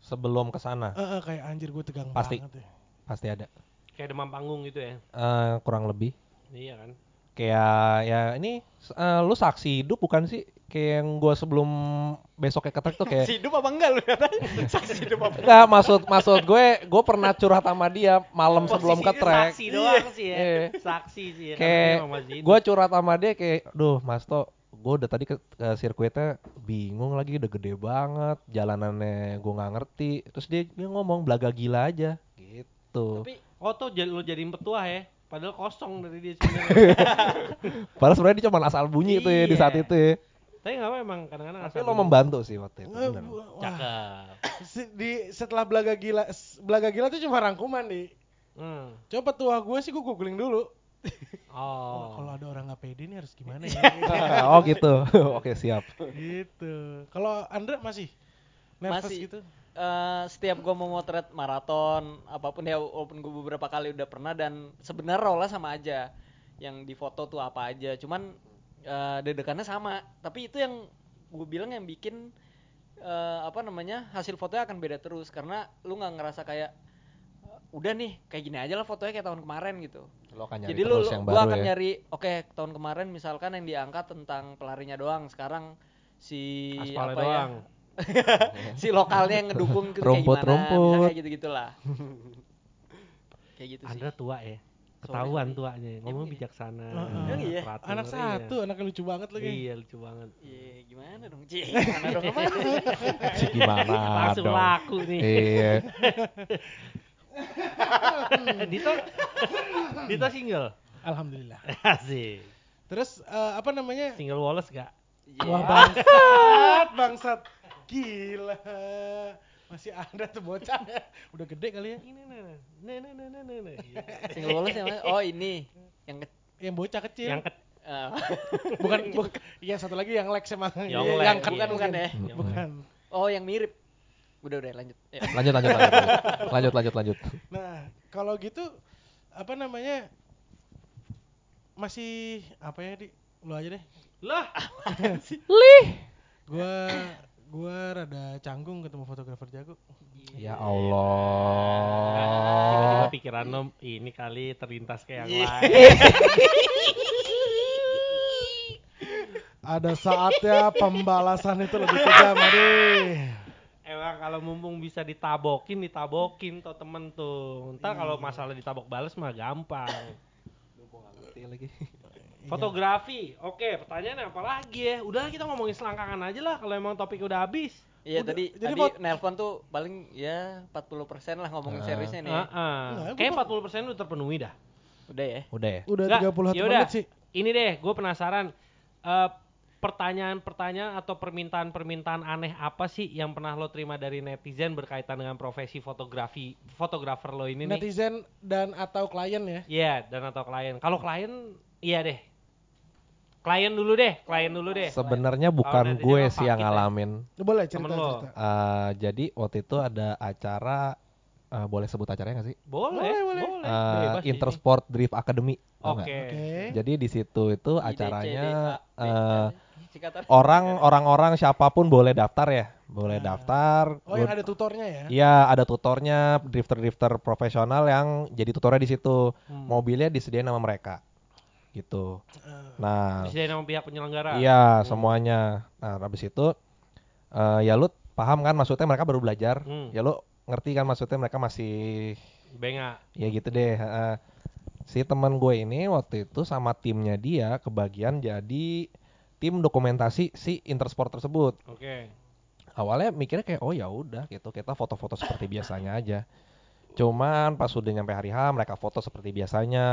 Sebelum kesana? Kayak anjir gue tegang banget. Pasti ada. Kayak demam panggung gitu ya? Kurang lebih. Iya kan? Kayak ya ini lu saksi hidup bukan sih? Kayak yang gue sebelum besoknya ketek tuh kayak saksi hidup apa enggak lu katanya? Saksi hidup apa enggak? Maksud gue pernah curhat sama dia malam sebelum ketek. Saksi doang sih ya. Saksi sih ya. Kayak gue curhat sama dia kayak, duh Mas To, gue udah tadi ke sirkuitnya bingung lagi, udah gede banget, jalanannya gue nggak ngerti. Terus dia ngomong belaga gila aja gitu. Tapi tuh lu jadiin petuah ya? Padahal kosong dari dia sebenarnya. Padahal sebenarnya dia cuma asal bunyi tuh ya di saat itu ya. Tapi nggak apa emang kadang-kadang. Tapi lo membantu sih waktu itu. Cakep. Setelah belaga gila tuh cuma rangkuman nih. Coba petua gue sih gue googling dulu. Oh. Kalau ada orang nggak pede nih harus gimana ya? Oh gitu. Oke siap. Gitu. Kalau Andra masih nervous gitu? Setiap gue mau motret maraton apapun ya, walaupun gue beberapa kali udah pernah, dan sebenarnya rollnya sama aja yang di foto tuh apa aja, cuman dedekannya sama, tapi itu yang gue bilang yang bikin hasil fotonya akan beda terus, karena lu nggak ngerasa kayak udah nih kayak gini aja lah fotonya kayak tahun kemarin gitu. Jadi lu gue akan nyari oke, tahun kemarin misalkan yang diangkat tentang pelarinya doang, sekarang si aspalnya doang ya, si lokalnya yang ngedukung gitu, rumput. Kayak gitu-gitulah. Kayak gitu sih. Andra tua ya. Ketahuan tuanya, ngomong bijaksana. Iya. Anak satu, anaknya lucu banget lagi. Iya, lucu banget. Iya, gimana dong, Ci? Gimana? Langsung laku nih. Iya. Dito single. Alhamdulillah. Asik. Terus apa namanya? Single Wallace gak? Yeah. Wah, bangsat. Gila. Masih ada tuh bocah. Udah gede kali ya. Ini nah. Single Wallace yang mana? Oh, ini. Yang bocah kecil. Yang kecil. Bukan. Iya, satu lagi yang Lex emang. Yang bukan bukan ya. Bukan. Oh, yang mirip. Udah lanjut. Lanjut. Nah, kalau gitu apa namanya? Masih apa ya, Di? Lu aja deh. Lah. Lih. Gua rada canggung ketemu fotografer jago. Ya Allah. Tiba-tiba pikiran lo ini kali terlintas kayak yang lain. Ada saatnya pembalasan itu lebih kejam, Adik. Emang kalau mumpung bisa ditabokin tuh temen tuh. Ntar kalau masalah ditabok balas mah gampang. Mumpung gak ngerti lagi. Fotografi, oke, pertanyaan apa lagi ya? Udah kita ngomongin selangkangan aja lah kalau emang topik udah habis. Iya tadi nelpon tuh paling ya 40% lah ngomongin seriusnya nih. Kayaknya 40% udah terpenuhi dah. Udah ya? Udah 30 menit sih. Ini deh, gue penasaran. Pertanyaan-pertanyaan atau permintaan-permintaan aneh apa sih yang pernah lo terima dari netizen berkaitan dengan profesi fotografer lo ini nih? Netizen dan atau klien ya? Iya, dan atau klien. Kalau klien, iya deh. Klien dulu deh. Sebenarnya bukan gue sih yang ngalamin. Boleh cerita. Jadi waktu itu ada acara, boleh sebut acaranya nggak sih? Boleh. Intersport Drift Academy. Oke. Jadi di situ itu acaranya. Orang-orang siapapun boleh daftar ya, daftar. Oh, yang ada tutornya ya? Iya, ada tutornya, drifter-drifter profesional yang jadi tutornya di situ. Mobilnya disediain sama mereka, gitu. Nah, disediain sama pihak penyelenggara. Iya, semuanya. Nah, habis itu, ya lu paham kan maksudnya mereka baru belajar. Ya lu ngerti kan maksudnya mereka masih bengak. Ya gitu deh. Si teman gue ini waktu itu sama timnya dia kebagian jadi tim dokumentasi si Intersport tersebut. Oke. Awalnya mikirnya kayak oh ya udah gitu, kita foto-foto seperti biasanya aja. Cuman pas udah nyampe hari H mereka foto seperti biasanya,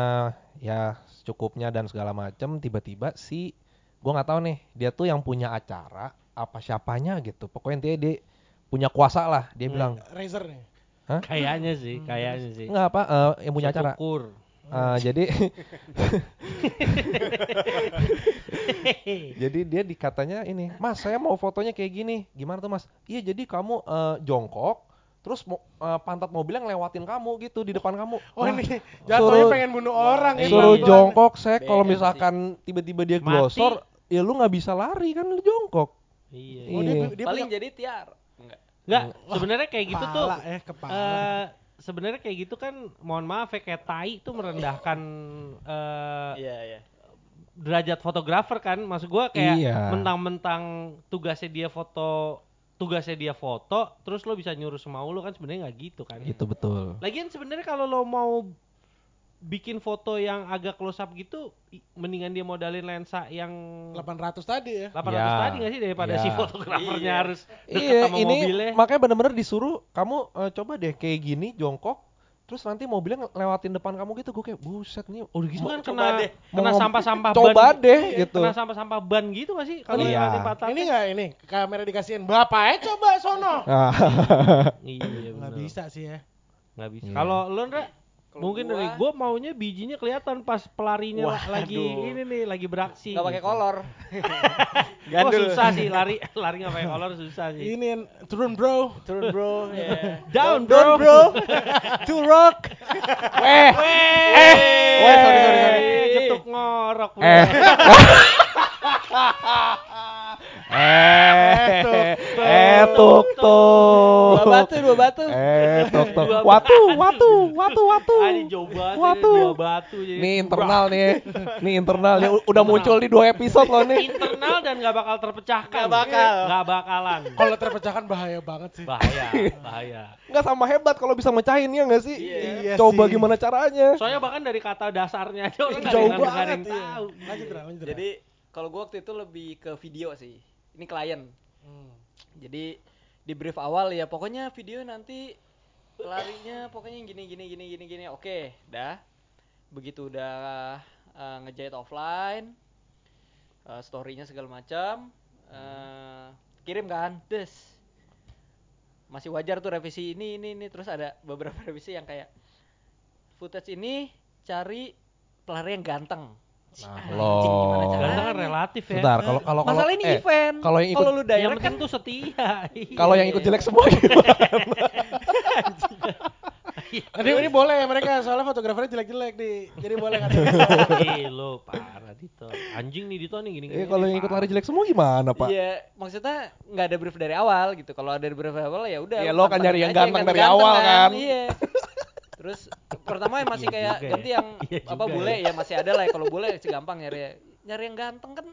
ya secukupnya dan segala macem. Tiba-tiba si gue nggak tahu nih dia tuh yang punya acara apa siapanya gitu. Pokoknya dia punya kuasa lah. Dia bilang. Razer nih. Hah? Kayaknya sih. Enggak apa yang punya acara. Jadi jadi dia dikatanya ini, Mas saya mau fotonya kayak gini, gimana tuh Mas? Iya jadi kamu jongkok, terus pantat mobilnya ngelewatin kamu gitu di depan kamu. Oh ini jatuhnya pengen bunuh orang ya. Suruh jongkok saya kalau misalkan tiba-tiba dia glosor, ya lu nggak bisa lari kan lu jongkok. Iya. Oh, dia paling jadi tiar. Enggak, sebenarnya kayak gitu tuh. Sebenarnya kayak gitu kan, mohon maaf ya, kayak tai tuh merendahkan derajat fotografer kan. Maksud gue kayak mentang-mentang tugasnya dia foto, terus lo bisa nyuruh semau lo kan, sebenarnya nggak gitu kan. Itu betul. Lagian sebenarnya kalau lo mau bikin foto yang agak close up gitu, mendingan dia modalin lensa yang 800 tadi ya. 800 tadi nggak sih daripada si fotografernya harus deket sama mobilnya. Ini makanya benar-benar disuruh kamu coba deh kayak gini jongkok, terus nanti mobilnya lewatin depan kamu gitu. Gue kayak buset nih. Oh gitu kan kena sampah-sampah ban. Coba deh gitu. Kena sampah-sampah ban gitu nggak sih kalau lewatin patah? Ini nggak ini kamera dikasihin bapak coba sono. Iya nggak bisa sih ya. Nggak bisa. Kalau lo Ndra? Kalo mungkin dari gue maunya bijinya kelihatan pas pelarinya. Waduh. lagi beraksi. Gak pakai kolor. Oh susah sih lari gak pakai kolor susah sih. Ini turun bro. Yeah. Down bro. To rock. Weh sorry. Ketuk ngorok. Tuk. Dua batu. Tuk. Watu. Ini jauh banget. Dua batu. Ini internal nih. Udah muncul di 2 episode loh nih. Internal dan gak bakal terpecahkan. Gak bakalan. Kalau terpecahkan bahaya banget sih. Bahaya. Gak sama hebat kalau bisa mecahin ya gak sih? Iya. Coba sih. Gimana caranya? Soalnya bahkan dari kata dasarnya aja orang gak ada yang tahu. Lanjut. Jadi kalau gue waktu itu lebih ke video sih. Ini klien. Jadi di brief awal ya pokoknya video nanti larinya pokoknya gini. Oke, dah. Begitu udah ngejahit offline, story-nya segala macam, kirim kan, des. Masih wajar tuh revisi ini, terus ada beberapa revisi yang kayak footage ini cari pelari yang ganteng. Nah, kalau ganteng kan relatif ya. Bentar, kalau masalah ini event. Kalau yang ikut, lu direct kan tuh setia. Kalau yang ikut jelek semua gimana? Ini boleh mereka, soalnya fotografernya jelek-jelek nih. Jadi boleh kan. Lo parah Dito. Anjing nih Dito nih gini-gini. Kalau yang ikut lari jelek semua gimana, Pak? Iya, maksudnya enggak ada brief dari awal gitu. Kalau ada brief dari awal ya udah. Iya, lo kan nyari yang ganteng dari awal kan. Iya. Terus pertama yang masih kayak ganti yang apa bule ya masih ada lah ya, kalau bule sih gampang nyari yang ganteng kan,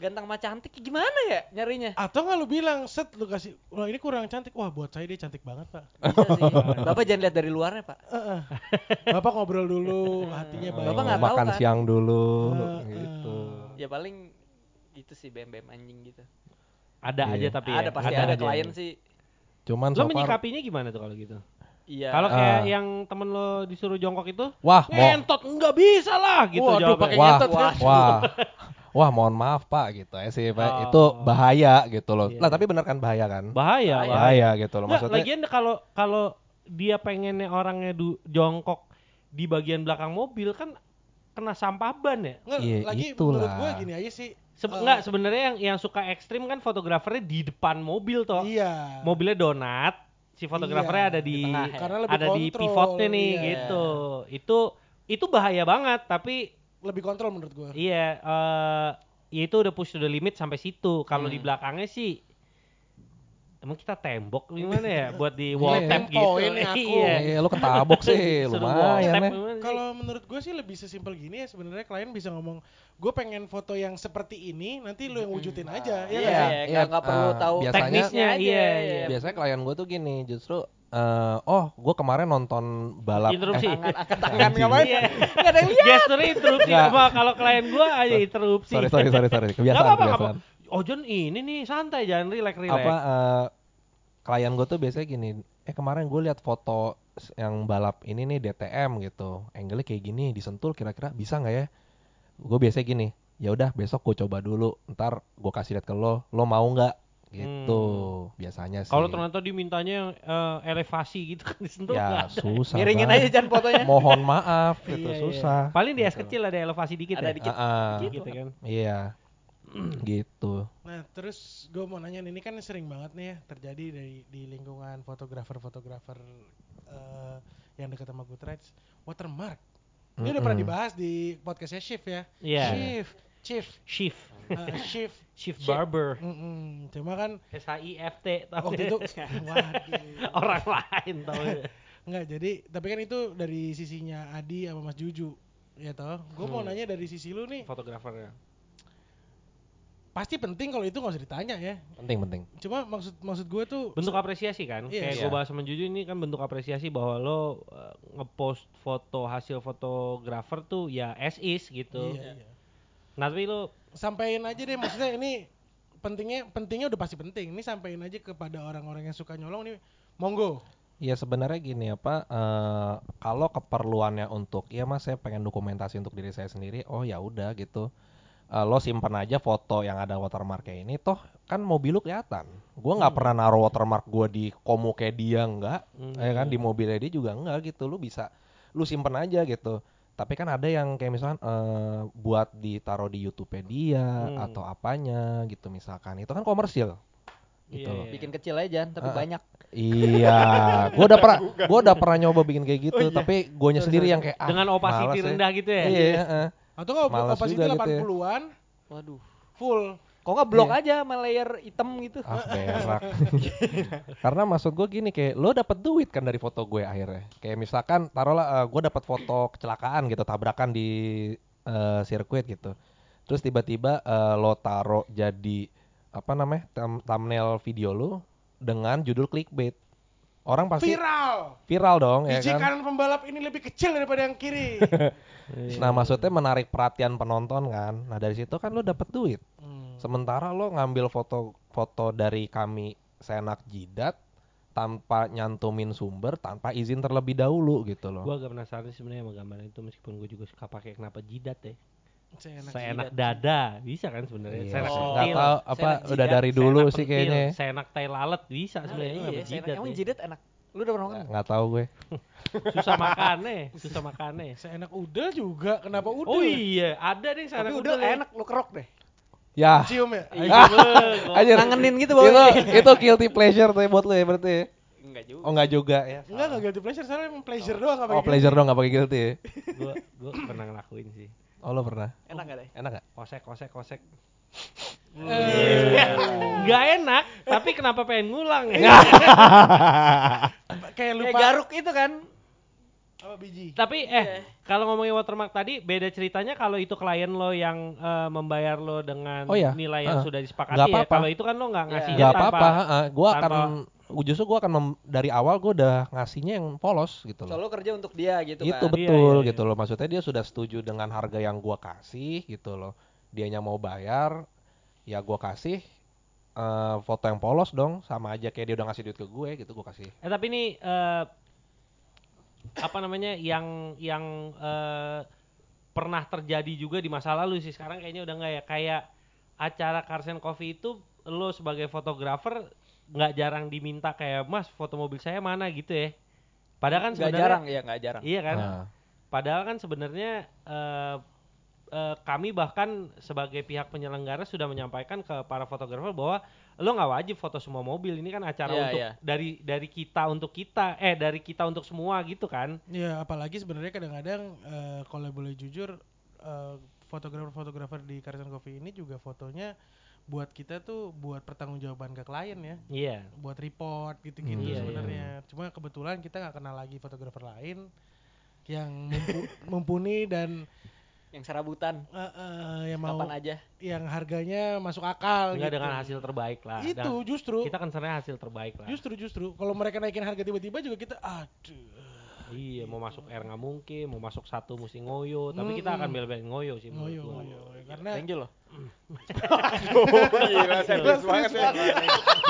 ganteng sama cantik gimana ya nyarinya, atau nggak lu bilang set lu kasih wah ini kurang cantik, wah buat saya dia cantik banget Pak. Bisa sih. Bapak jangan lihat dari luarnya Pak. Bapak ngobrol dulu hatinya, Bapak nggak tahu kan, makan siang dulu gitu ya, paling itu sih bem anjing gitu ada aja, tapi ada ya, pasti ada klien aja. Sih cuman lo menyikapinya gimana tuh kalau gitu? Iya. Kalau kayak yang temen lo disuruh jongkok itu, wah, ngentot nggak bisa lah gitu. Waduh, pakai ngentot kan? Wah, mohon maaf Pak gitu ya sih, Pak. Itu bahaya gitu loh. Iya. Lah tapi benar kan bahaya kan? Bahaya gitu loh maksudnya. Nah, lagian kalau dia pengennya orangnya jongkok di bagian belakang mobil kan kena sampah ban ya. Nggak, iya, lagi menurut gue gini aja sih. Enggak, sebenarnya yang suka ekstrim kan fotografernya di depan mobil toh. Iya. Mobilnya donat. Si fotografernya ada di tengah, ya. Ada kontrol, di pivotnya nih gitu. Itu bahaya banget, tapi lebih kontrol menurut gue. Iya, ya itu udah push to the limit sampai situ. Kalau di belakangnya sih emang kita tembok gimana ya buat di wall tap gitu. Iya, lu ketabok sih lumayan ya. Kalau menurut gue sih lebih sesimpel gini ya, sebenarnya klien bisa ngomong gue pengen foto yang seperti ini, nanti lu yang wujudin aja. Iya, nggak perlu tahu teknisnya aja. Iya. Biasanya klien gue tuh gini, justru gue kemarin nonton balap. Interupsi. Angkat tangan ngapain? Nggak ada yang lihat. Gesturnya interupsi. Kalau klien gue aja interupsi. Sorry. Kebiasaan. Ojan ini nih santai, jangan relax. Klien gue tuh biasanya gini, kemarin gue lihat foto yang balap ini nih DTM gitu, angle-nya kayak gini, disentul kira-kira bisa nggak ya? Gue biasanya gini, ya udah besok gue coba dulu, ntar gue kasih lihat ke lo mau nggak gitu. Biasanya sih kalau ternyata dimintanya yang elevasi gitu kan disentuh ya nggak susah, miringin aja jangan fotonya, mohon maaf gitu. Susah paling di es kecil ada elevasi dikit ada ya? dikit kan iya gitu. Nah terus gue mau nanya, ini kan sering banget nih ya terjadi di lingkungan fotografer yang dekat sama GoodRights, watermark. Ini udah pernah dibahas di podcastnya Shift ya. Shift Barber. Cuma kan SHIFT tahu itu. Orang lain tahu. Enggak, jadi tapi kan itu dari sisinya Adi sama Mas Juju ya toh. Gue mau nanya dari sisi lu nih fotografernya. Pasti penting, kalau itu nggak usah ditanya ya. Penting. Cuma maksud gue tuh bentuk apresiasi kan. Kayak gue bahas sama Juju, ini kan bentuk apresiasi bahwa lo ngepost foto hasil fotografer tuh ya as is gitu. Iya. Nah tapi lo sampaikan aja deh, maksudnya ini pentingnya udah pasti penting. Ini sampaikan aja kepada orang-orang yang suka nyolong nih. Monggo. Iya sebenarnya gini kalau keperluannya untuk ya Mas saya pengen dokumentasi untuk diri saya sendiri. Oh ya udah gitu. Lo simpen aja foto yang ada watermarknya ini, toh kan mobil lo kelihatan. Gue nggak pernah naruh watermark gue di komo kayak dia ya kan, di mobilnya dia juga enggak gitu. Lo bisa, lo simpen aja gitu. Tapi kan ada yang kayak misalkan buat ditaruh di YouTube-nya dia atau apanya gitu misalkan. Itu kan komersil. Gitu. Yeah. Bikin kecil aja, tapi banyak. Iya, gue udah pernah nyoba bikin kayak gitu, tapi guanya sendiri yang kayak dengan opacity rendah gitu ya. Iya. Atau nggak opacity 80-an, waduh, full. Kok nggak blok aja sama layer hitam gitu? Ah berak. Karena maksud gue gini, kayak lo dapet duit kan dari foto gue akhirnya. Kayak misalkan taruhlah gue dapet foto kecelakaan gitu, tabrakan di sirkuit gitu. Terus tiba-tiba lo taruh jadi apa namanya thumbnail video lo dengan judul clickbait. Orang pasti viral dong ya kan. Biji kanan pembalap ini lebih kecil daripada yang kiri. Nah maksudnya menarik perhatian penonton kan. Nah dari situ kan lo dapet duit. Sementara lo ngambil foto dari kami Senak Jidat tanpa nyantumin sumber, tanpa izin terlebih dahulu gitu loh. Gue agak penasaran sebenarnya sama gambar itu, meskipun gue juga suka pakai kenapa jidat ya. Seenak dada bisa kan sebenarnya. Iya. Seenak tahu apa jidat, udah dari dulu sih pentil, kayaknya. Seenak tai lalat bisa sebenarnya. Iya, jidat. Emang jidat enak. Lu udah pernah makan? Enggak tahu gue. Susah makannya. Seenak udel juga. Kenapa udel? Oh iya, ada deh seenak udel. Enak lu kerok deh. Ya. Cium ya. Anjir. Nangenin gitu bawahnya. Itu guilty pleasure tuh buat lu ya berarti ya. Enggak juga. Oh enggak juga ya. Enggak guilty pleasure, soalnya emang pleasure doang enggak pakai. Oh pleasure doang enggak pakai guilty ya. Gua pernah ngelakuin sih. Oh lo pernah? Enak gak deh? Enak gak? Kosek. Gak enak, tapi kenapa pengen ngulang ya? Kayak lupa. Kayak garuk itu kan? Apa biji? Tapi kalau ngomongin watermark tadi beda ceritanya kalau itu klien lo yang membayar lo dengan nilai yang sudah disepakati gak ya. Kalau itu kan lo gak ngasihnya gak tanpa. Gak apa-apa, gue akan dari awal gue udah ngasihnya yang polos gitu loh. Soalnya kerja untuk dia gitu kan. Itu betul iya. gitu loh. Maksudnya dia sudah setuju dengan harga yang gue kasih gitu loh. Dianya mau bayar, ya gue kasih foto yang polos dong. Sama aja kayak dia udah ngasih duit ke gue gitu, gue kasih. Tapi ini yang pernah terjadi juga di masa lalu sih. Sekarang kayaknya udah nggak ya. Kayak acara Cars and Coffee itu lo sebagai fotografer nggak jarang diminta kayak mas foto mobil saya mana gitu ya. Padahal kan sebenarnya nggak jarang. Iya kan. Padahal kan sebenarnya kami bahkan sebagai pihak penyelenggara sudah menyampaikan ke para fotografer bahwa lo nggak wajib foto semua mobil, ini kan acara dari kita untuk semua gitu kan. Iya, apalagi sebenarnya kadang-kadang kalau boleh jujur fotografer-fotografer di Cars and Coffee ini juga fotonya buat kita tuh buat pertanggungjawaban ke klien ya. Iya. Yeah. Buat report gitu-gitu sebenarnya. Yeah. Cuma kebetulan kita enggak kenal lagi fotografer lain yang mumpuni dan yang serabutan. Yang mau kapan aja. Yang harganya masuk akal enggak gitu. Dengan hasil terbaik lah. Itu dan justru kita kan sebenarnya hasil terbaik lah. Justru kalau mereka naikin harga tiba-tiba juga kita aduh. Iya, mau masuk air nggak mungkin, mau masuk satu mesti ngoyo, tapi kita akan bel-bel ngoyo sih. Ngoyo. Karena thank you loh. Gila, serius banget ya.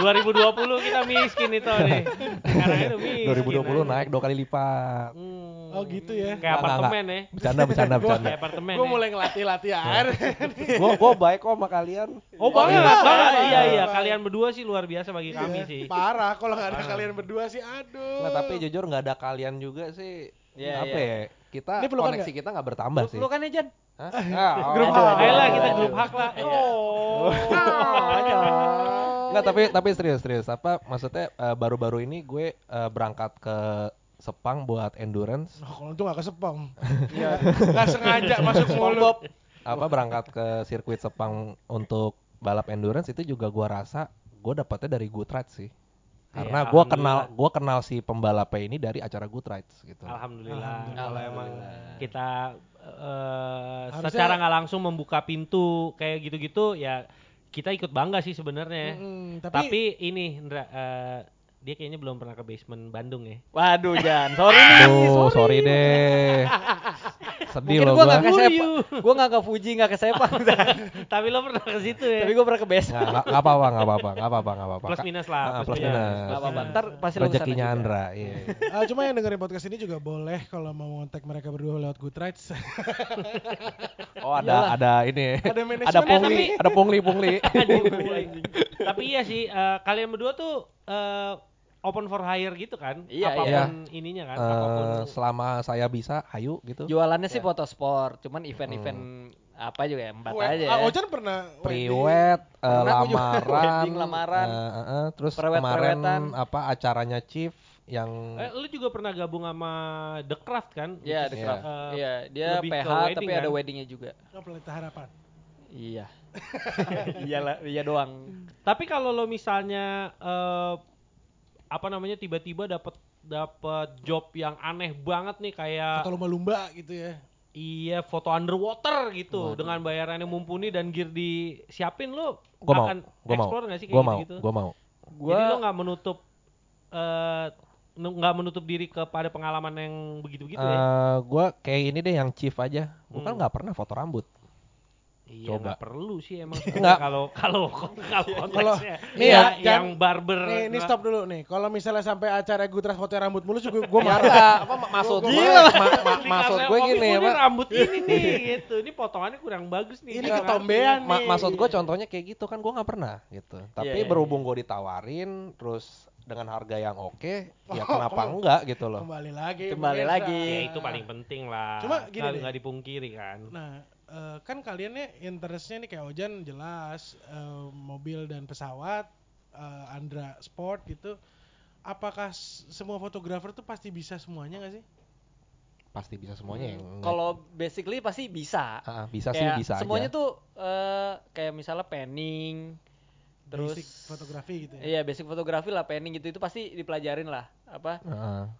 2020 kita miskin itu nih. Sekarang itu miskin. 2020 naik 2 kali lipat. Oh gitu ya. Kayak apartemen ya. Bercanda. Kayak apartemen. Gue mulai ngelatih air. Gue baik kok sama kalian. Oh banget. Iya, kalian berdua sih luar biasa bagi kami sih. Parah kalau nggak ada kalian berdua sih, aduh. Nah tapi jujur nggak ada kalian juga sih. Ya. Kita koneksi kita nggak bertambah sih. Lu kan ya Jan? Hah? Grup hak lah kita grup hak lah. Oh. Enggak tapi serius apa maksudnya baru-baru ini gue berangkat ke Sepang buat endurance. Oh, kalau itu enggak ke Sepang. Iya. Enggak sengaja masuk mulut. Apa berangkat ke sirkuit Sepang untuk balap endurance itu juga gue rasa gue dapatnya dari GoodRights sih. Karena gue kenal si pembalapnya ini dari acara GoodRights gitu. Alhamdulillah. Kalau emang kita secara nggak langsung membuka pintu kayak gitu-gitu ya kita ikut bangga sih sebenarnya. Tapi ini Andra dia kayaknya belum pernah ke basement Bandung ya. Waduh Jan, sorry deh. Sedih loh gua. Gua enggak ke Fuji, enggak ke Sepang. Tapi lo pernah ke situ ya. Tapi gua pernah ke basement. Enggak apa-apa. Plus minus. Enggak apa-apa. Entar pasti lo rezekinya Andra. Iya. Cuma yang dengerin podcast ini juga boleh kalau mau ngontak mereka berdua lewat GoodRights. Oh, ada ini. Ada pungli. Tapi iya sih kalian berdua tuh open for hire gitu kan, apapun ininya kan. Apapun selama saya bisa, hayu gitu. Jualannya sih foto sport, cuman event-event apa juga ya, empat aja. Ojan pernah priwet, lamaran, terus kemarin apa acaranya Chief yang. Lu juga pernah gabung sama The Craft kan? Iya The Craft. Iya dia PH tapi kan? Ada weddingnya juga. Oh, Pelita Harapan. Iya. Iya doang. Tapi kalau lo misalnya tiba-tiba dapat job yang aneh banget nih kayak foto lumba-lumba gitu ya. Iya, foto underwater gitu. Waduh. Dengan bayarannya mumpuni dan gear disiapin lo akan explore enggak sih kayak gitu? Gua mau. Jadi lo enggak menutup diri kepada pengalaman yang begitu-begitu ya? Gua kayak ini deh yang Chief aja. Gua kan enggak pernah foto rambut. Iya, coba. Gak perlu sih emang kalau konteksnya nih ya, yang barber. Nih stop dulu nih. Kalau misalnya sampai acara gue transportnya rambut mulus, gue marah. Apa maksud gue? Maksud gue gini ya, rambut ini nih gitu. Ini potongannya kurang bagus nih. Ini ketombean nih. Maksud gue contohnya kayak gitu kan gue enggak pernah gitu. Tapi berhubung gue ditawarin terus dengan harga yang oke, ya kenapa enggak gitu loh. Kembali lagi. Ya itu paling penting lah. Cuma gini deh, gak dipungkiri kan. Nah, kan kaliannya interestnya nih kayak Ojan jelas, mobil dan pesawat, Andra Sport gitu. Apakah semua fotografer tuh pasti bisa semuanya gak sih? Pasti bisa semuanya ya. Kalau basically pasti bisa. Bisa kayak sih, bisa semuanya aja. Semuanya tuh kayak misalnya panning, terus basic fotografi gitu ya. Iya, basic fotografi lah, panning gitu itu pasti dipelajarin lah. Apa?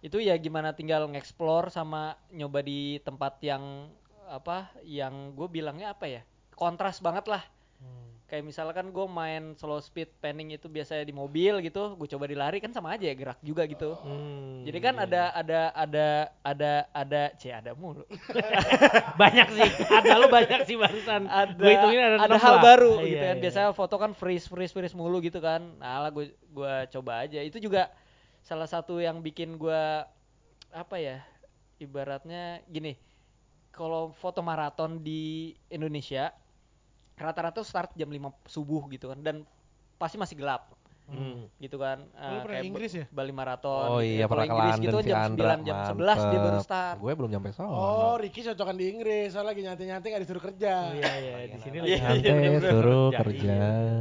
Itu ya gimana tinggal nge-explore sama nyoba di tempat yang apa? Yang gue bilangnya apa ya? Kontras banget lah. Kayak misalkan gue main slow speed panning itu biasanya di mobil gitu, gue coba di lari kan sama aja ya, gerak juga gitu. Jadi kan ada mulu. Banyak sih, ada lo banyak sih barusan. Ada hal baru gitu kan. Biasanya foto kan freeze mulu gitu kan. Nah, gue coba aja. Itu juga salah satu yang bikin gue apa ya? Ibaratnya gini. Kalau foto maraton di Indonesia rata-rata start jam 5 subuh gitu kan, dan pasti masih gelap gitu kan. Lu pernah Inggris ya? Bali Marathon. Oh iya, pernah ke London gitu, si jam 9, Andra, jam 11 dia baru start. Gue belum nyampe sono. Oh, Ricky cocokan di Inggris, soalnya lagi nyantai-nyantai gak disuruh kerja. Iya, di sini lagi nyantai disuruh kerja.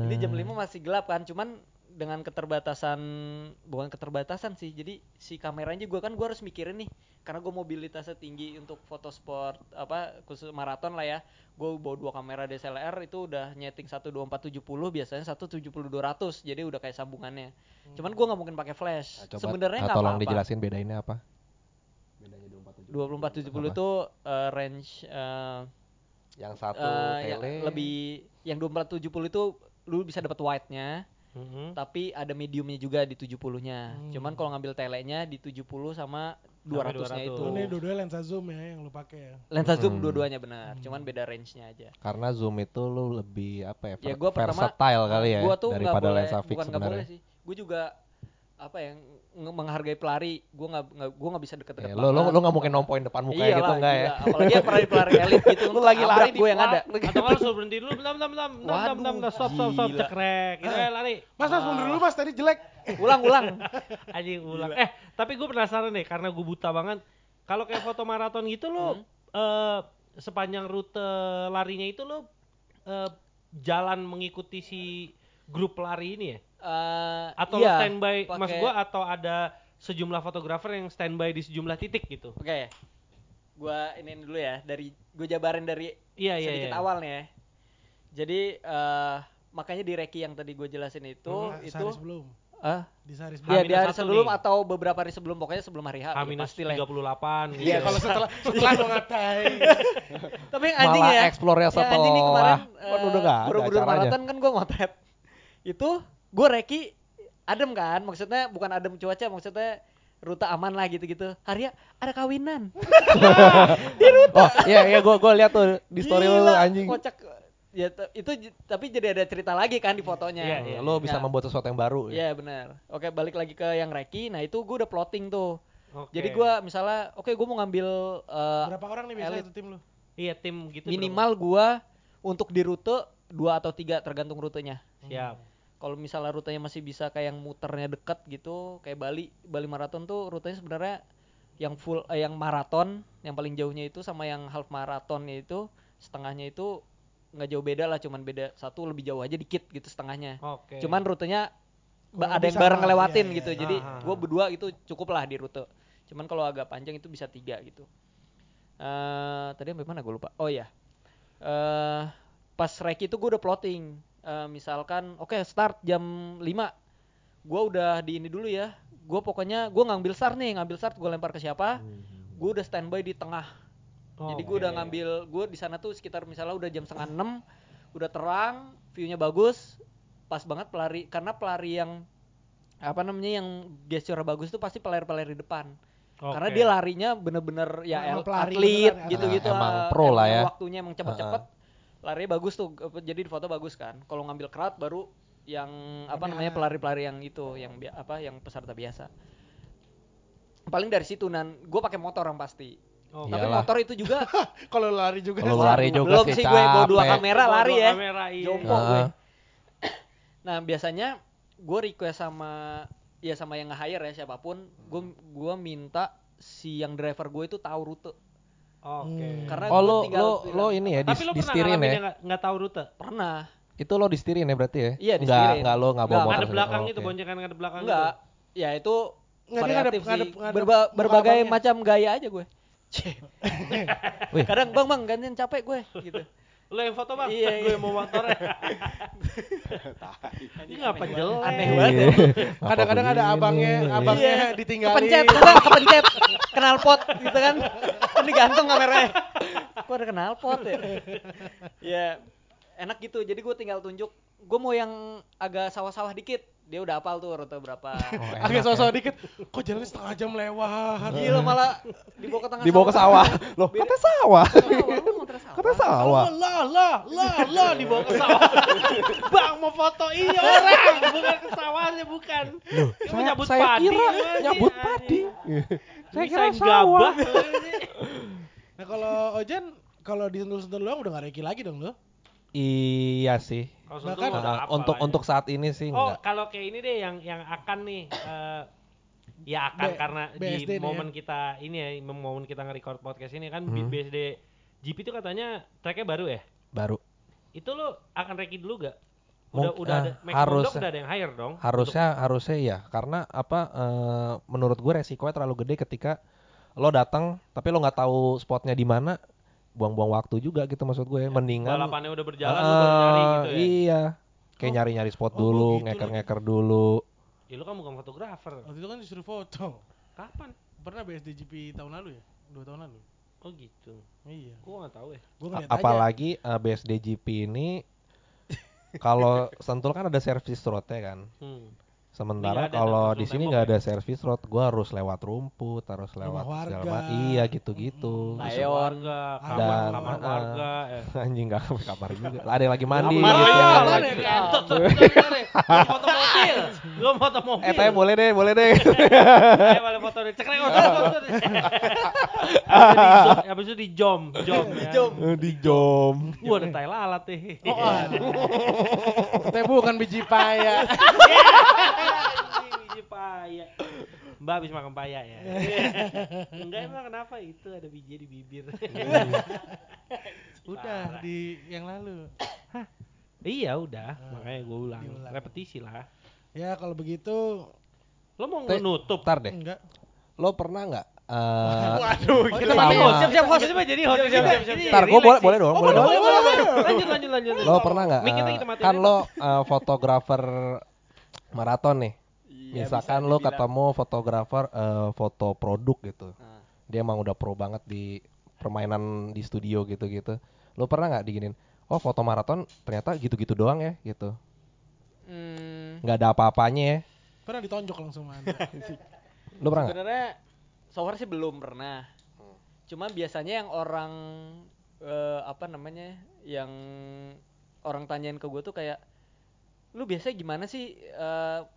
Jadi jam 5 masih gelap kan, cuman dengan bukan keterbatasan sih, jadi si kameranya gue harus mikirin nih, karena gue mobilitasnya tinggi untuk foto sport apa khusus maraton lah ya, gue bawa 2 kamera DSLR itu udah nyeting 12470 biasanya 17200, jadi udah kayak sambungannya. Cuman gue nggak mungkin pakai flash. Sebenarnya nggak apa-apa. Tolong dijelasin bedainnya apa? Bedanya 2470 itu range yang satu tele. Lebih yang 2470 itu lu bisa dapat wide-nya. Tapi ada mediumnya juga di 70-nya. Cuman kalau ngambil telenya di 70 sama 200-nya itu. Ini dua-duanya lensa zoom ya yang lu pakai ya. Lensa zoom dua-duanya benar, cuman beda range-nya aja. Karena zoom itu lu lebih apa ya? Ya gua versatile kali ya daripada lensa fix sebenarnya. Gue juga apa yang menghargai pelari, gue nggak bisa deket-deket. Lo nggak mungkin nompoin depan muka ya gitu nggak ya? Apalagi yang pelari elit gitu, lo lagi lari gue yang ada. Atau kalau lo berhenti dulu, bentar, stop, cekrek, gitu ya lari. Mas mundur dulu mas, tadi jelek. Ulang. Tapi gue penasaran nih, karena gue buta banget. Kalau kayak foto maraton gitu lo, sepanjang rute larinya itu lo jalan mengikuti si grup lari ini ya? Atau iya, standby, maksud gue, atau ada sejumlah fotografer yang standby di sejumlah titik gitu. Oke. Gue iniin dulu ya, gue jabarin dari sedikit awalnya ya. Jadi makanya di reki yang tadi gue jelasin itu sehari sebelum. Di sehari sebelum. Iya, di hari sebelum nih, atau beberapa hari sebelum, pokoknya sebelum hari H. -38 gitu. Iya, kalau setelah mau ngatain. Tapi anjing ya. Malah eksplornya setelah. Ya, anjing nih kemarin buru-buru maraton kan gue ngotret. Itu gue reki adem kan, maksudnya bukan adem cuaca, maksudnya rute aman lah gitu-gitu. Hari ada kawinan di rute. Oh iya, gue lihat tuh di story lu anjing. Kocak. Ya itu tapi jadi ada cerita lagi kan di fotonya. Iya, lo bisa membuat sesuatu yang baru. Iya benar. Oke, balik lagi ke yang reki. Nah itu gue udah plotting tuh. Okay. Jadi gue misalnya, gue mau ngambil berapa orang nih biasanya itu tim lu? Iya tim gitu. Minimal gue untuk di rute 2 atau 3 tergantung rutenya. Siap. Kalau misalnya rutenya masih bisa kayak yang muternya dekat gitu, kayak Bali Marathon tuh rutenya sebenarnya yang full yang maraton, yang paling jauhnya itu sama yang half maratonnya itu setengahnya itu nggak jauh beda lah, cuman beda satu lebih jauh aja dikit gitu setengahnya. Okay. Cuman rutenya ada yang bareng ngelewatin gitu, jadi gue berdua itu cukup lah di rute. Cuman kalau agak panjang itu bisa 3 gitu. Tadi sampai mana gue lupa. Oh iya. Pas reki itu gue udah plotting. Misalkan start jam 5, gue udah di ini dulu ya, gue pokoknya gue ngambil start gue lempar ke siapa, gue udah standby di tengah. Jadi gue udah ngambil, gue di sana tuh sekitar misalnya udah jam 5:30, udah terang, viewnya bagus, pas banget pelari, karena pelari yang yang gesture bagus tuh pasti pelari-pelari di depan. Karena dia larinya bener-bener atlet gitu-gitu, emang pro lah ya, waktunya emang cepet-cepet. larinya bagus tuh, jadi di foto bagus kan. Kalau ngambil crowd baru yang apa namanya pelari-pelari yang itu, yang apa, yang peserta biasa. Paling dari situ Nan, gue pakai motor yang pasti. Oh, tapi iyalah. Motor itu juga kalau lari juga. Kalau lari juga belum sih gue bawa dua kamera lari ya. Jompo gue. Nah biasanya gue request sama ya sama yang nge-hire ya siapapun, gue minta si yang driver gue itu tahu rute. Oke. Okay. Karena lo ini ya distirin ya. Tapi nggak tahu rute. Pernah. Itu lo distirin ya berarti ya? Iya distirin. Nggak lo nggak bawa motor. Ngadep belakang itu boncengan ngadep belakang itu. Nggak. Ya itu variatif sih. Berbagai macam gaya aja gue. Kadang bang gantian capek gue gitu. Lo yang foto bang, iya, gue mau motornya. Ini ngapain jelek? Aneh banget. Kadang-kadang ada abangnya ditinggalin. Kepencet, knalpot gitu kan? Kan digantung kameranya. Gue ada knalpot ya. Ya, enak gitu. Jadi gue tinggal tunjuk. Gue mau yang agak sawah-sawah dikit. Dia udah hafal tuh rute berapa. Oh, agak sosok dikit. Kok jalan setengah jam lewat. Gila malah dibawa ke tengah sawah. Dibawa ke sawah. Loh, kata sawah. Kata sawah. Lah dibawa ke sawah. Bang mau foto iya orang, bukan ke sawahnya bukan. Loh, saya nyabut padi. Nyabut padi. Saya kira sawah. Nah, kalau Ojan kalau di Sentul doang udah enggak reki lagi dong lo. Iya sih. Bahkan untuk saat ini sih enggak. Oh, kalau kayak ini deh yang akan nih ya akan karena BSD di momen ya. Kita ini ya, momen kita nge-record podcast ini kan BSDGP itu katanya tracknya baru ya? Baru. Itu lo akan reki dulu gak? Udah ada harusnya, udah ada yang hire dong. Harusnya ya, karena menurut gue resikonya terlalu gede ketika lo datang tapi lo enggak tahu spotnya di mana. Buang-buang waktu juga gitu maksud gue ya, mendingan balapannya udah berjalan lu baru nyari gitu ya. Iya. Kayak nyari-nyari spot dulu, gitu ngeker-ngeker dulu. Ya lu kan bukan fotografer. Waktu itu kan disuruh foto. Kapan? Pernah BSDGP tahun lalu ya? 2 tahun lalu. Oh gitu. Iya. Gua enggak tahu ya. Gua ngeliat aja. Apalagi BSDGP ini kalau Sentul kan ada service road-nya kan. Sementara kalau di sini nggak ada service road, gue harus lewat rumput, harus lewat segala, iya gitu-gitu. Layon, kamar warga, anjing nggak kamar juga. Ada yang lagi mandi. Foto mobil, lo foto mobil. Tapi boleh deh. Ayo boleh foto deh. Cekrek foto. Abis itu dijom. Gue ada tai lalat deh. Tapi bukan biji paya. Biji paya. Mbak habis makan paya ya. Enggak emang kenapa itu ada biji di bibir. Udah di yang lalu. Hah? Iya udah, makanya gue ulang. Repetisi lah. Ya kalau begitu lo mau nutup tar deh. Enggak. Lo pernah enggak waduh gila. Siap-siap host aja jadi host. Tar gue boleh dong. Boleh. Lanjut. Lo pernah enggak? Kan lo fotografer maraton nih, ya, misalkan lo ketemu fotografer foto produk gitu, dia emang udah pro banget di permainan di studio gitu, lo pernah nggak diginin? Oh foto maraton ternyata gitu-gitu doang ya gitu, nggak ada apa-apanya ya? Pernah ditonjok langsung mana? Lo pernah nggak? Sebenarnya so far sih belum pernah, cuma biasanya yang orang yang orang tanyain ke gue tuh kayak lu biasanya gimana sih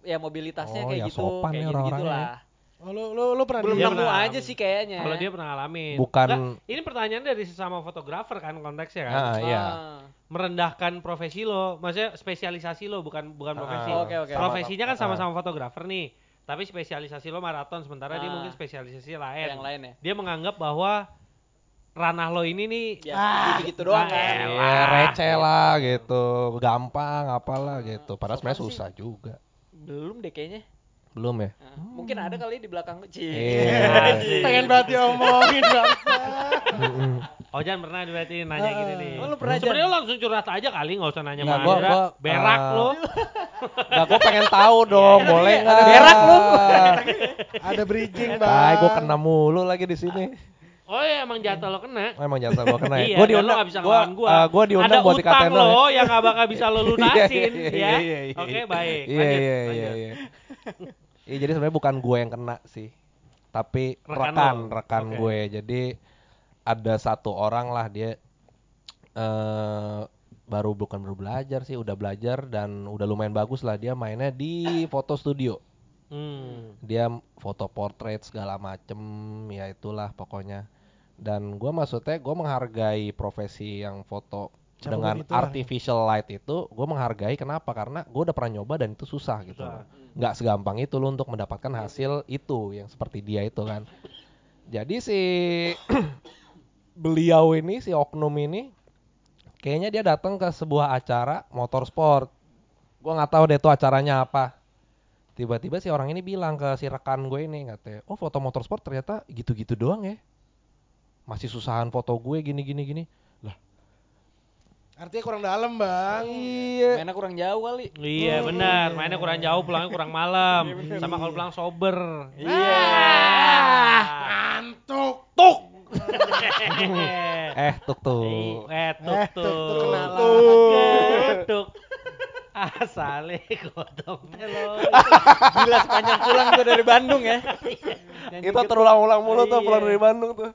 ya mobilitasnya kayak ya gitu sopan kayak gitu-gitulah. Oh, lu pernah belum nemu aja sih kayaknya. Kalau dia pernah ngalamin. Bukan. Nggak, ini pertanyaan dari sesama fotografer kan konteksnya kan. Iya. Merendahkan profesi lo, maksudnya spesialisasi lo bukan profesi. Okay. Profesinya kan sama-sama fotografer nih, tapi spesialisasi lo maraton sementara dia mungkin spesialisasi lain. Yang lain ya. Dia menganggap bahwa ranah lo ini nih gitu doang kan. Receh lah gitu, gampang apalah gitu. Padahal sebenarnya susah juga. Belum deh kayaknya. Belum ya? Mungkin ada kali di belakang kecil. Pengen banget diomongin bangsa. Ojan pernah berarti nanya gini nih. Lu pernah sebenarnya langsung curhat aja kali, enggak usah nanya mana. Berak lo. Enggak, gua pengen tahu dong, boleh enggak? Berak lu. Ada bridging, Bang. Gua kena mulu lagi di sini. Oh iya, emang jatah lo kena. Emang jatah gue kena ya. Iya, gue diundang, lo gak bisa ngelawan gue. Gue diundang buat dikatain lo. Ada utang lo yang gak bakal bisa lo lunasin. Ya. Oke, baik. Iya. Iya, jadi sebenarnya bukan gue yang kena sih. Tapi rekan gue. Jadi ada satu orang lah dia baru belajar sih, udah belajar dan udah lumayan bagus lah. Dia mainnya di foto studio. Dia foto portrait segala macem, ya itulah pokoknya. Dan gue maksudnya gue menghargai profesi yang foto cabang dengan artificial light itu. Gue menghargai, kenapa? Karena gue udah pernah nyoba dan itu susah gitu. Gak segampang itu lo untuk mendapatkan hasil itu yang seperti dia itu kan. Jadi si beliau ini, si oknum ini, kayaknya dia datang ke sebuah acara motorsport. Gue gak tahu deh itu acaranya apa. Tiba-tiba si orang ini bilang ke si rekan gue ini, katanya, oh foto motorsport ternyata gitu-gitu doang ya, masih susahan foto gue gini-gini-gini lah. Artinya kurang dalam bang. Iya. Mainnya kurang jauh kali. Iya benar, mainnya kurang jauh, pulangnya kurang malam. Sama kalau pulang sober. Iya. Antuk tuk. Tuk tuk. Tuk. Asale gotong telur. Gila sepanjang pulang tuh dari Bandung ya. Kita terulang-ulang mulu tuh pulang dari Bandung tuh.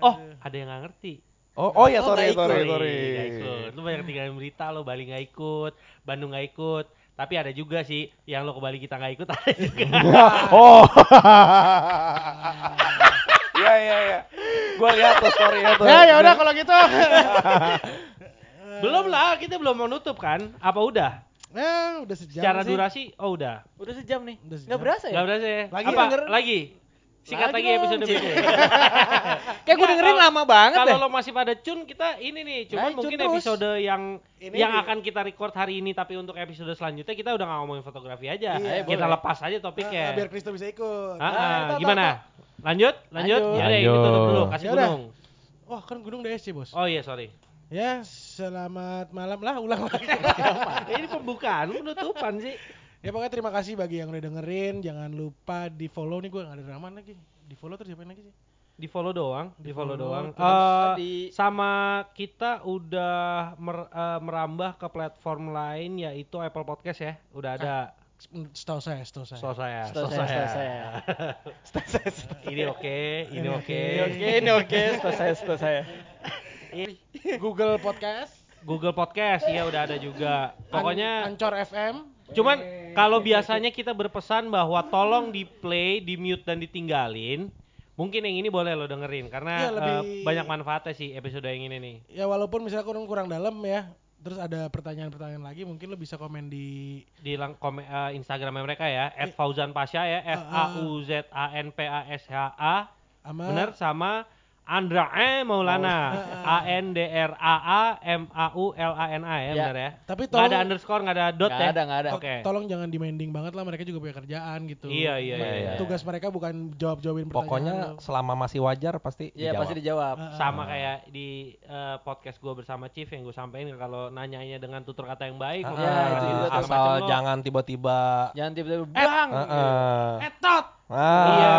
Oh, ada yang gak ngerti. Oh ya, sorry. Gak ikut. Lu banyak tinggalin berita lo, Bali gak ikut, Bandung gak ikut. Tapi ada juga sih yang lo ke Bali kita gak ikut, ada juga. Oh. Ya. Gua lihat tuh story-nya tuh. Ya udah kalau gitu. Belum lah, kita belum mau nutup kan? Apa udah? Ya, udah sejam. Secara sih. Durasi, oh udah. Udah sejam nih. Enggak berasa ya? Enggak berasa ya? Lagi? Singkat lagi episode berikutnya. Kayak gue dengerin lama banget deh. Kalau lo masih pada cun, kita ini nih. Cuman mungkin episode yang akan kita record hari ini, tapi untuk episode selanjutnya kita udah gak ngomongin fotografi aja. Iya, kita lepas aja topiknya. Biar Kristo bisa ikut. Gimana? Lanjut? Yaudah, ini tutup dulu. Kasih gunung. Wah, kan gunung DSC bos. Oh iya, sorry. Ya, selamat malam lah. Ulang lagi. Ini pembukaan, penutupan sih. Ya pokoknya terima kasih bagi yang udah dengerin, jangan lupa di follow nih, gue gak ada raman lagi. Di follow terus siapain lagi sih? Di follow doang, sama kita udah merambah ke platform lain yaitu Apple Podcast ya, udah ada. Setahu saya. Ini oke, setahu saya. Google Podcast, iya udah ada juga. Pokoknya Anchor FM. Cuman kalau biasanya kita berpesan bahwa tolong di play, di mute dan ditinggalin. Mungkin yang ini boleh lo dengerin karena ya, banyak manfaatnya sih episode yang ini nih. Ya walaupun misalnya kurang dalam ya. Terus ada pertanyaan-pertanyaan lagi, mungkin lo bisa komen di Instagramnya mereka ya, @Fauzan Pasha ya, FAUZANPASHA. Bener, sama Andra A Maulana, ANDRAA MAULANA ya, benar ya. Tapi tolong enggak ada underscore, enggak ada dot ya. Enggak ada. Okay. Tolong jangan demanding banget lah, mereka juga punya kerjaan gitu. Iya. Tugas mereka bukan jawab-jawabin pertanyaan. Pokoknya selama masih wajar pasti dijawab. Iya, pasti dijawab. Sama kayak di podcast gue bersama Chief yang gue sampein, kalau nanyanya dengan tutur kata yang baik, asal jangan tiba-tiba bang. Etot. Iya,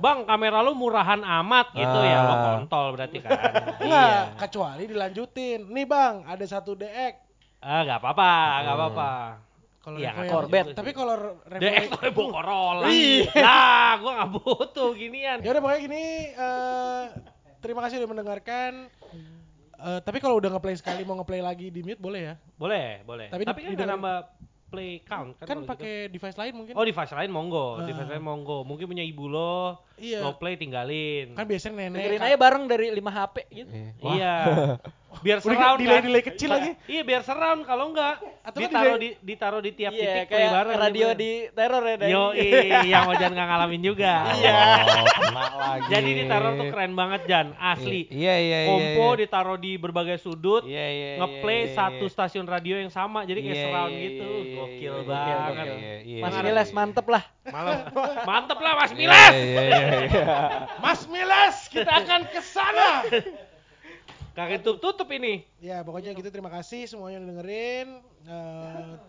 bang kamera lu murahan amat gitu ya, lo kontol berarti kan. Iya, kecuali dilanjutin. Nih bang, ada satu DX. Gak apa-apa. Iya, Corvette. Tapi kalau DX tuh bawa Corolla. Lah, gue gak butuh ginian. Yaudah pokoknya gini, terima kasih udah mendengarkan. Tapi kalau udah ngeplay sekali, mau ngeplay lagi di mute boleh ya? Boleh. Tapi kan gak nambah play count kan pakai gitu. Device lain mungkin. Oh, device lain monggo. Mungkin punya ibu lo, lo play tinggalin. Kan biasanya nenek. Dengerin aja bareng dari 5 HP gitu. Iya. Biar surround kan. Delay kecil lagi. Iya, biar surround kalau enggak ditaruh di tiap titik play bareng. Iya, radio di teror ya. Yoi, yang Ojan enggak ngalamin juga. Iya. Lagi. Jadi ditaruh tuh keren banget Jan, asli. Iya. Kompo ditaruh di berbagai sudut. Iya. Ngeplay satu stasiun radio yang sama, jadi kayak surround gitu. Gokil banget. Mas Miles mantep lah. Mantep lah Mas Miles. Mas Miles, kita akan ke sana. Kakek tutup ini. Ya pokoknya gitu, terima kasih semuanya udah dengerin.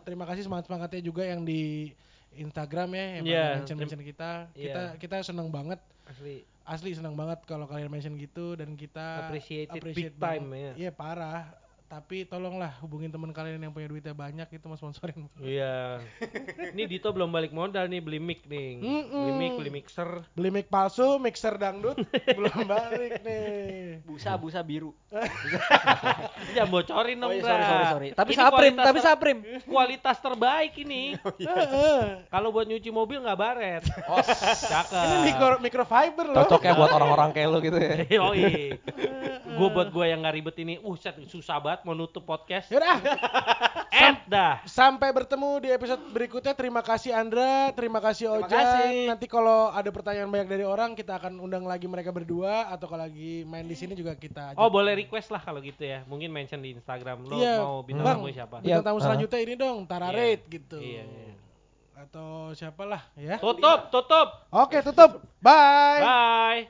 Terima kasih semangat-semangatnya juga yang di Instagram ya, yang mention kita. Kita seneng banget. Asli seneng banget kalau kalian mention gitu dan kita appreciate big time banget. Ya. Iya parah. Tapi tolonglah hubungin teman kalian yang punya duitnya banyak itu mau sponsorin. Iya. Ini Dito belum balik modal nih beli mic nih. Beli mixer. Beli mic palsu, mixer dangdut belum balik nih. Busa biru. Jangan bocorin dong, Bro. Sorry. Tapi saprim. Kualitas terbaik ini. Kalau buat nyuci mobil enggak baret. Oh, cakep. Ini microfiber loh. Cocoknya buat orang-orang kayak lo gitu ya. Yoi. Buat gue yang gak ribet ini, susah banget mau nutup podcast. Yaudah. Sampai bertemu di episode berikutnya. Terima kasih Andra, terima kasih Ojan. Terima kasih. Nanti kalau ada pertanyaan banyak dari orang, kita akan undang lagi mereka berdua atau kalau lagi main di sini juga kita. Oh, boleh request lah kalau gitu ya. Mungkin mention di Instagram lo mau bintang tamu siapa. Bintang tamu selanjutnya ini dong, Tararet gitu. Iya. Atau siapalah ya. Tutup. Oke, tutup. Bye.